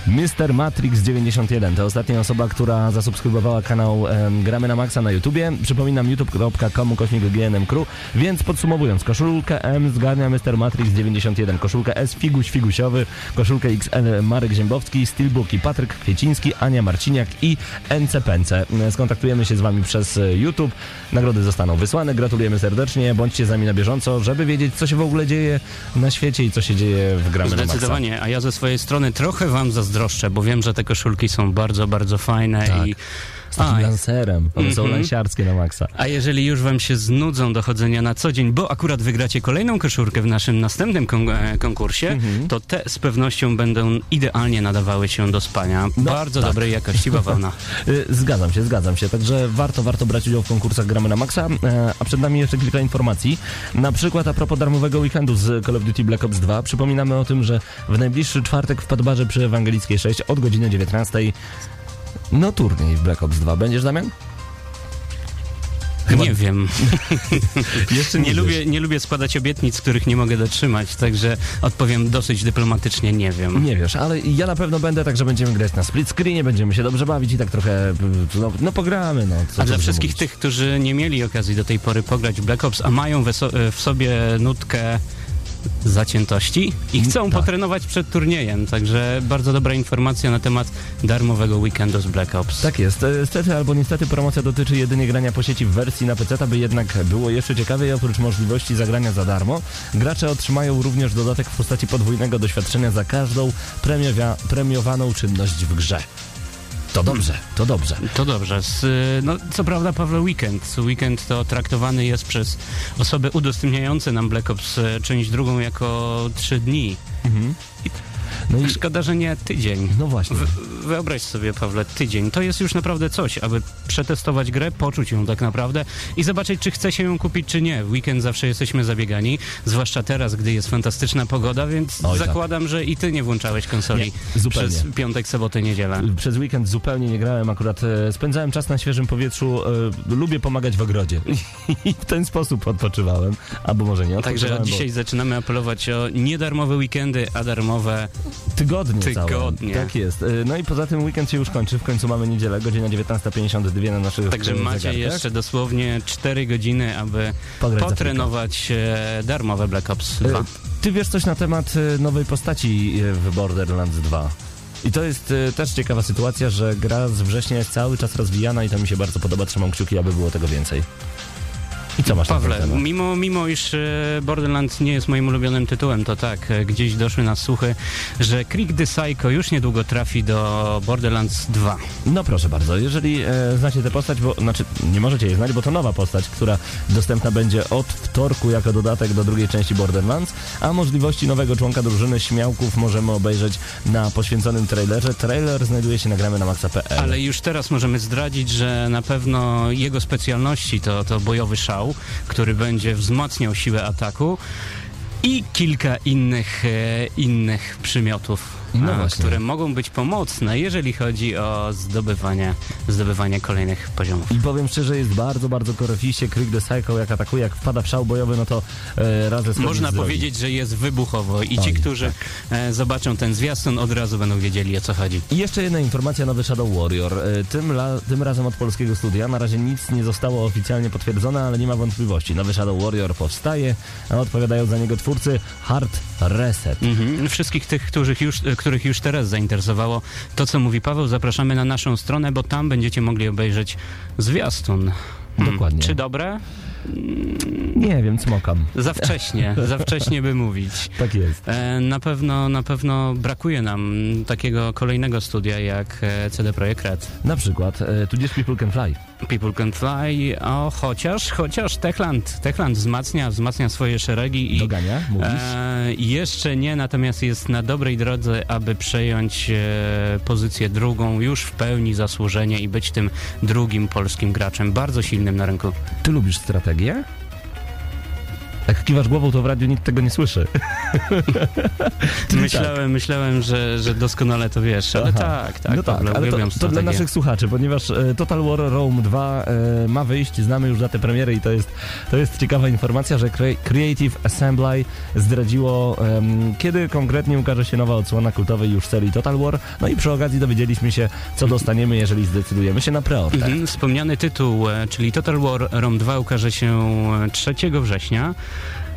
mister Matrix dziewięćdziesiąt jeden to ostatnia osoba, która zasubskrybowała kanał em, Gramy na Maxa na YouTubie. Przypominam, youtube kropka com ukośnik G N M Crew. Więc podsumowując, koszulkę M zgarnia mister Matrix dziewięćdziesiąt jeden, koszulkę S Figuś Figusiowy, koszulkę X L Marek Ziębowski, Steelbooki Patryk Kwieciński, Ania Marciniak i N C P N C. Skontaktujemy się z wami przez YouTube. Nagrody zostaną wysłane. Gratulujemy serdecznie. Bądźcie z nami na bieżąco, żeby wiedzieć, co się w ogóle dzieje na świecie i co się dzieje w Gramy na Maxa. Zdecydowanie, a ja ze swojej strony trochę wam zazdroszczę. Bo wiem, że te koszulki są bardzo, bardzo fajne, tak. I z takim a, lanserem, one mm-hmm. są lansiarskie na maksa. A jeżeli już wam się znudzą do chodzenia na co dzień, bo akurat wygracie kolejną koszulkę w naszym następnym kon- konkursie, mm-hmm. to te z pewnością będą idealnie nadawały się do spania. No, bardzo tak. dobrej jakości bawełna. Zgadzam się, zgadzam się. Także warto, warto brać udział w konkursach Gramy na Maxa. A przed nami jeszcze kilka informacji. Na przykład a propos darmowego weekendu z Call of Duty Black Ops dwa. Przypominamy o tym, że w najbliższy czwartek w Padbarze przy Ewangelickiej sześć od godziny dziewiętnastej no turniej w Black Ops dwa. Będziesz, Damian? Chyba... Nie wiem. Jeszcze nie, nie, lubię, nie lubię składać obietnic, których nie mogę dotrzymać, także odpowiem dosyć dyplomatycznie, nie wiem. Nie wiesz, ale ja na pewno będę, także będziemy grać na split screenie, będziemy się dobrze bawić i tak trochę, no, no pogramy. No, co a dla wszystkich mówić? Tych, którzy nie mieli okazji do tej pory pograć w Black Ops, a mają weso- w sobie nutkę zaciętości i chcą tak. potrenować przed turniejem, także bardzo dobra informacja na temat darmowego weekendu z Black Ops. Tak jest, niestety albo niestety promocja dotyczy jedynie grania po sieci w wersji na peceta, by jednak było jeszcze ciekawiej. Oprócz możliwości zagrania za darmo, gracze otrzymają również dodatek w postaci podwójnego doświadczenia za każdą premiowia- premiowaną czynność w grze. To dobrze, to dobrze. To dobrze. Z, no, co prawda, Pawle, weekend. Weekend to traktowany jest przez osoby udostępniające nam Black Ops część drugą jako trzy dni. Mhm. No i... Szkoda, że nie tydzień. No właśnie. W- wyobraź sobie, Pawle, tydzień. To jest już naprawdę coś, aby przetestować grę, poczuć ją tak naprawdę i zobaczyć, czy chce się ją kupić, czy nie. W weekend zawsze jesteśmy zabiegani, zwłaszcza teraz, gdy jest fantastyczna pogoda, więc Oj, zakładam, tak. że i ty nie włączałeś konsoli nie, przez piątek, sobotę, niedzielę. Przez weekend zupełnie nie grałem akurat. Spędzałem czas na świeżym powietrzu. Lubię pomagać w ogrodzie. I w ten sposób odpoczywałem. Albo może nie odpoczywałem. Także dzisiaj bo... zaczynamy apelować o niedarmowe weekendy, a darmowe... Tygodnie, Tygodnie. Całe. Tak jest. No i poza tym weekend się już kończy. W końcu mamy niedzielę, godzina dziewiętnasta pięćdziesiąt dwa na naszych także macie zegarkach. Jeszcze dosłownie cztery godziny, aby Pograć potrenować darmowe Black Ops dwa. Ty wiesz coś na temat nowej postaci w Borderlands dwa? I to jest y, też ciekawa sytuacja, że gra z września jest cały czas rozwijana i to mi się bardzo podoba. Trzymam kciuki, aby było tego więcej. I co masz Pawle, mimo, mimo iż Borderlands nie jest moim ulubionym tytułem, to tak, gdzieś doszły nas słuchy, że Click the Psycho już niedługo trafi do Borderlands dwa. No proszę bardzo, jeżeli e, znacie tę postać, bo, znaczy nie możecie jej znać, bo to nowa postać, która dostępna będzie od wtorku jako dodatek do drugiej części Borderlands, a możliwości nowego członka drużyny Śmiałków możemy obejrzeć na poświęconym trailerze. Trailer znajduje się na gramy na maxa kropka p l. Ale już teraz możemy zdradzić, że na pewno jego specjalności to, to bojowy szał, który będzie wzmacniał siłę ataku i kilka innych, e, innych przymiotów, no a, które mogą być pomocne, jeżeli chodzi o zdobywanie, zdobywanie kolejnych poziomów. I powiem szczerze, jest bardzo, bardzo koryfiście Click the Psycho, jak atakuje, jak wpada w szał bojowy, no to e, razem z można powiedzieć, że jest wybuchowo i Oj, ci, którzy tak. e, zobaczą ten zwiastun, od razu będą wiedzieli, o co chodzi. I jeszcze jedna informacja, nowy Shadow Warrior. E, tym, la, tym razem od polskiego studia. Na razie nic nie zostało oficjalnie potwierdzone, ale nie ma wątpliwości. Nowy Shadow Warrior powstaje, a odpowiadają za niego twórcy Hard Reset. Mhm. Wszystkich tych, których już których już teraz zainteresowało to, co mówi Paweł, zapraszamy na naszą stronę, bo tam będziecie mogli obejrzeć zwiastun. Dokładnie. Czy dobre? Nie wiem, cmokam. Za wcześnie, za wcześnie by mówić. Tak jest. Na pewno, na pewno brakuje nam takiego kolejnego studia jak C D Projekt Red. Na przykład, tudzież People Can Fly. People Can Fly, o, chociaż, chociaż Techland, Techland wzmacnia, wzmacnia swoje szeregi i dogania, mówisz? E, jeszcze nie, natomiast jest na dobrej drodze, aby przejąć e, pozycję drugą, już w pełni zasłużenie i być tym drugim polskim graczem, bardzo silnym na rynku. Ty lubisz strategię? Jak kiwasz głową, to w radiu nikt tego nie słyszy. Myślałem, tak. myślałem, że, że doskonale to wiesz, ale Aha. tak, tak. No tak, ale uwielbiam to, to dla naszych słuchaczy, ponieważ Total War Rome dwa ma wyjść, znamy już datę premiery i to jest, to jest ciekawa informacja, że Creative Assembly zdradziło, um, kiedy konkretnie ukaże się nowa odsłona kultowej już serii Total War, no i przy okazji dowiedzieliśmy się, co dostaniemy, jeżeli zdecydujemy się na preorder. Mhm, wspomniany tytuł, czyli Total War Rome dwa ukaże się trzeciego września.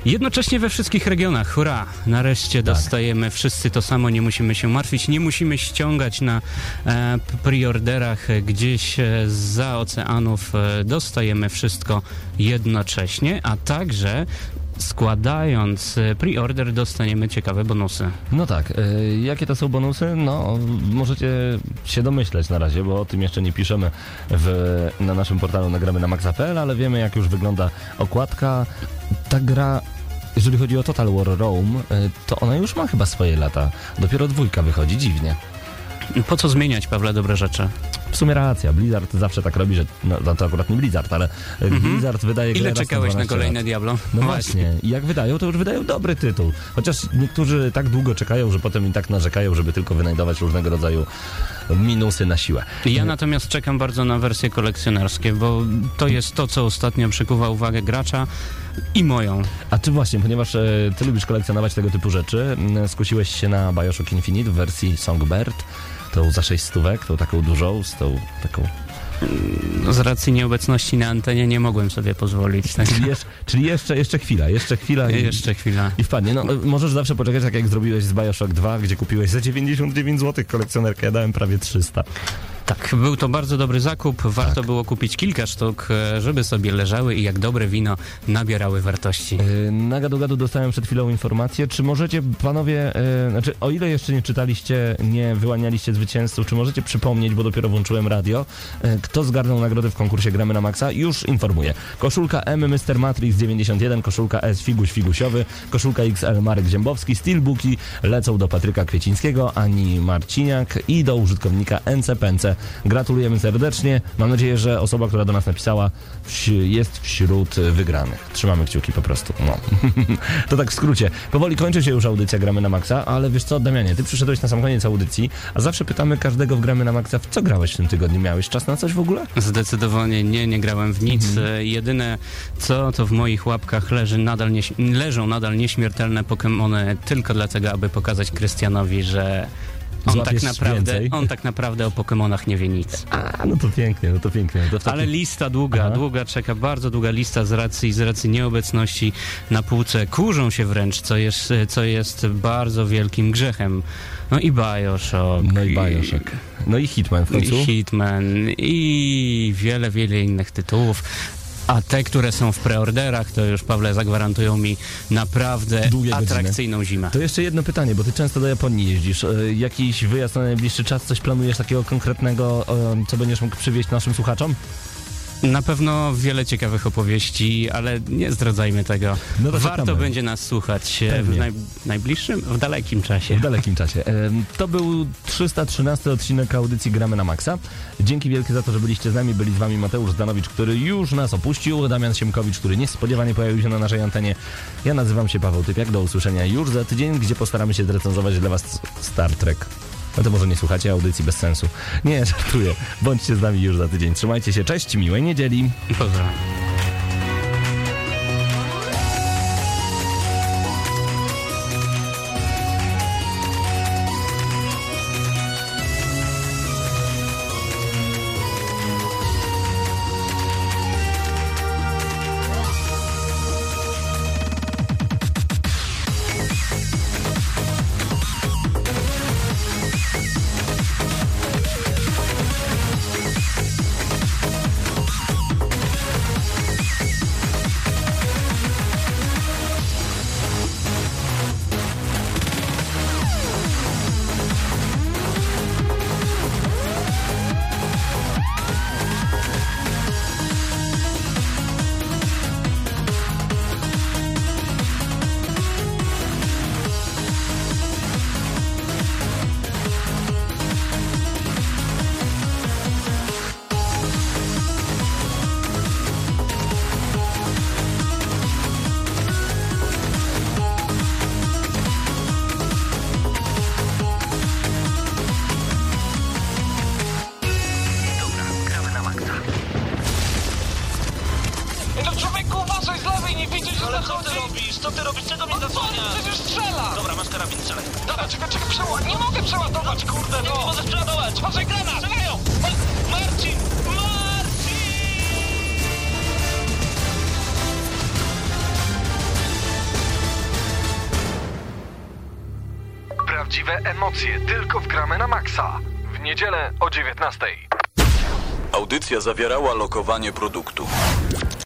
Jednocześnie we wszystkich regionach, hurra, nareszcie tak. dostajemy wszyscy to samo, nie musimy się martwić, nie musimy ściągać na e, preorderach gdzieś e, zza oceanów, e, dostajemy wszystko jednocześnie, a także składając pre-order dostaniemy ciekawe bonusy. No tak. Y- jakie to są bonusy? No, możecie się domyśleć na razie, bo o tym jeszcze nie piszemy w, na naszym portalu Nagramy na maxa kropka p l, ale wiemy, jak już wygląda okładka. Ta gra, jeżeli chodzi o Total War Rome, y- to ona już ma chyba swoje lata. Dopiero dwójka wychodzi, dziwnie. Po co zmieniać, Pawle, dobre rzeczy? W sumie racja, Blizzard zawsze tak robi, że no, to akurat nie Blizzard, ale mm-hmm. Blizzard wydaje... Ile czekałeś na kolejne lat. Diablo? No właśnie, i jak wydają, to już wydają dobry tytuł. Chociaż niektórzy tak długo czekają, że potem i tak narzekają, żeby tylko wynajdować różnego rodzaju minusy na siłę. Ja natomiast czekam bardzo na wersje kolekcjonerskie, bo to jest to, co ostatnio przykuwa uwagę gracza i moją. A ty właśnie, ponieważ e, ty lubisz kolekcjonować tego typu rzeczy, skusiłeś się na BioShock Infinite w wersji Songbird, tą za sześć stówek, tą taką dużą, z tą taką... Z racji nieobecności na antenie nie mogłem sobie pozwolić. Tak? Czyli, jeszcze, czyli jeszcze, jeszcze chwila, jeszcze chwila i, jeszcze chwila. I wpadnie. No, możesz zawsze poczekać, tak jak zrobiłeś z BioShock dwa, gdzie kupiłeś za dziewięćdziesiąt dziewięć złotych kolekcjonerkę. Ja dałem prawie trzysta. Tak, był to bardzo dobry zakup. Warto tak. było kupić kilka sztuk, żeby sobie leżały i jak dobre wino nabierały wartości. Yy, na gadu gadu dostałem przed chwilą informację. Czy możecie, panowie, yy, znaczy o ile jeszcze nie czytaliście, nie wyłanialiście zwycięzców, czy możecie przypomnieć, bo dopiero włączyłem radio, yy, kto zgarnął nagrodę w konkursie Gramy na Maxa? Już informuję. Koszulka M mister Matrix dziewięćdziesiąt jeden, koszulka S Figuś Figusiowy, koszulka X L Marek Ziębowski, Steelbooki lecą do Patryka Kwiecińskiego, Ani Marciniak i do użytkownika N C P N C. Gratulujemy serdecznie. Mam nadzieję, że osoba, która do nas napisała, jest wśród wygranych. Trzymamy kciuki po prostu. No. To tak w skrócie. Powoli kończy się już audycja Gramy na Maxa, ale wiesz co, Damianie, ty przyszedłeś na sam koniec audycji, a zawsze pytamy każdego w Gramy na Maxa, w co grałeś w tym tygodniu? Miałeś czas na coś w ogóle? Zdecydowanie nie, nie grałem w nic. Mhm. Jedyne co, to w moich łapkach leży nadal nie, leżą nadal nieśmiertelne Pokemony, tylko dlatego, aby pokazać Krystianowi, że... On tak, naprawdę, on tak naprawdę o Pokemonach nie wie nic. A, no to pięknie, no to pięknie. To taki... Ale lista długa, Aha. długa czeka, bardzo długa lista z racji, z racji nieobecności na półce. Kurzą się wręcz, co jest, co jest bardzo wielkim grzechem. No i BioShock. No i BioShock. No i Hitman w końcu. I Hitman i wiele, wiele innych tytułów. A te, które są w preorderach, to już, Pawle, zagwarantują mi naprawdę długie atrakcyjną godziny. Zimę. To jeszcze jedno pytanie, bo ty często do Japonii jeździsz. E, jakiś wyjazd na najbliższy czas? Coś planujesz takiego konkretnego, e, co będziesz mógł przywieźć naszym słuchaczom? Na pewno wiele ciekawych opowieści, ale nie zdradzajmy tego. No to warto czekamy. Będzie nas słuchać Pewnie. w naj, najbliższym, w dalekim czasie. W dalekim czasie. To był trzysta trzynasty odcinek audycji Gramy na Maxa. Dzięki wielkie za to, że byliście z nami. Byli z wami Mateusz Danowicz, który już nas opuścił, Damian Siemkowicz, który niespodziewanie pojawił się na naszej antenie. Ja nazywam się Paweł Typiak. Do usłyszenia już za tydzień, gdzie postaramy się zrecenzować dla was Star Trek. No to może nie słuchacie audycji bez sensu. Nie, żartuję. Bądźcie z nami już za tydzień. Trzymajcie się. Cześć, miłej niedzieli. Pozdrawiam. Ej, nie widzisz, że ale co ty robisz? Co ty robisz? Czego mnie zasłania? Przecież strzela! Dobra, masz karabin, strzelaj. Dobra, czekaj, czekaj, przeładuj. Nie mogę przeładować, no, kurde, no! Nie, nie możesz przeładować! Patrzaj, granat! Strzelają! Marcin! Marcin! Prawdziwe emocje tylko w gramy na maksa. W niedzielę o dziewiętnastej. Audycja zawierała lokowanie produktu.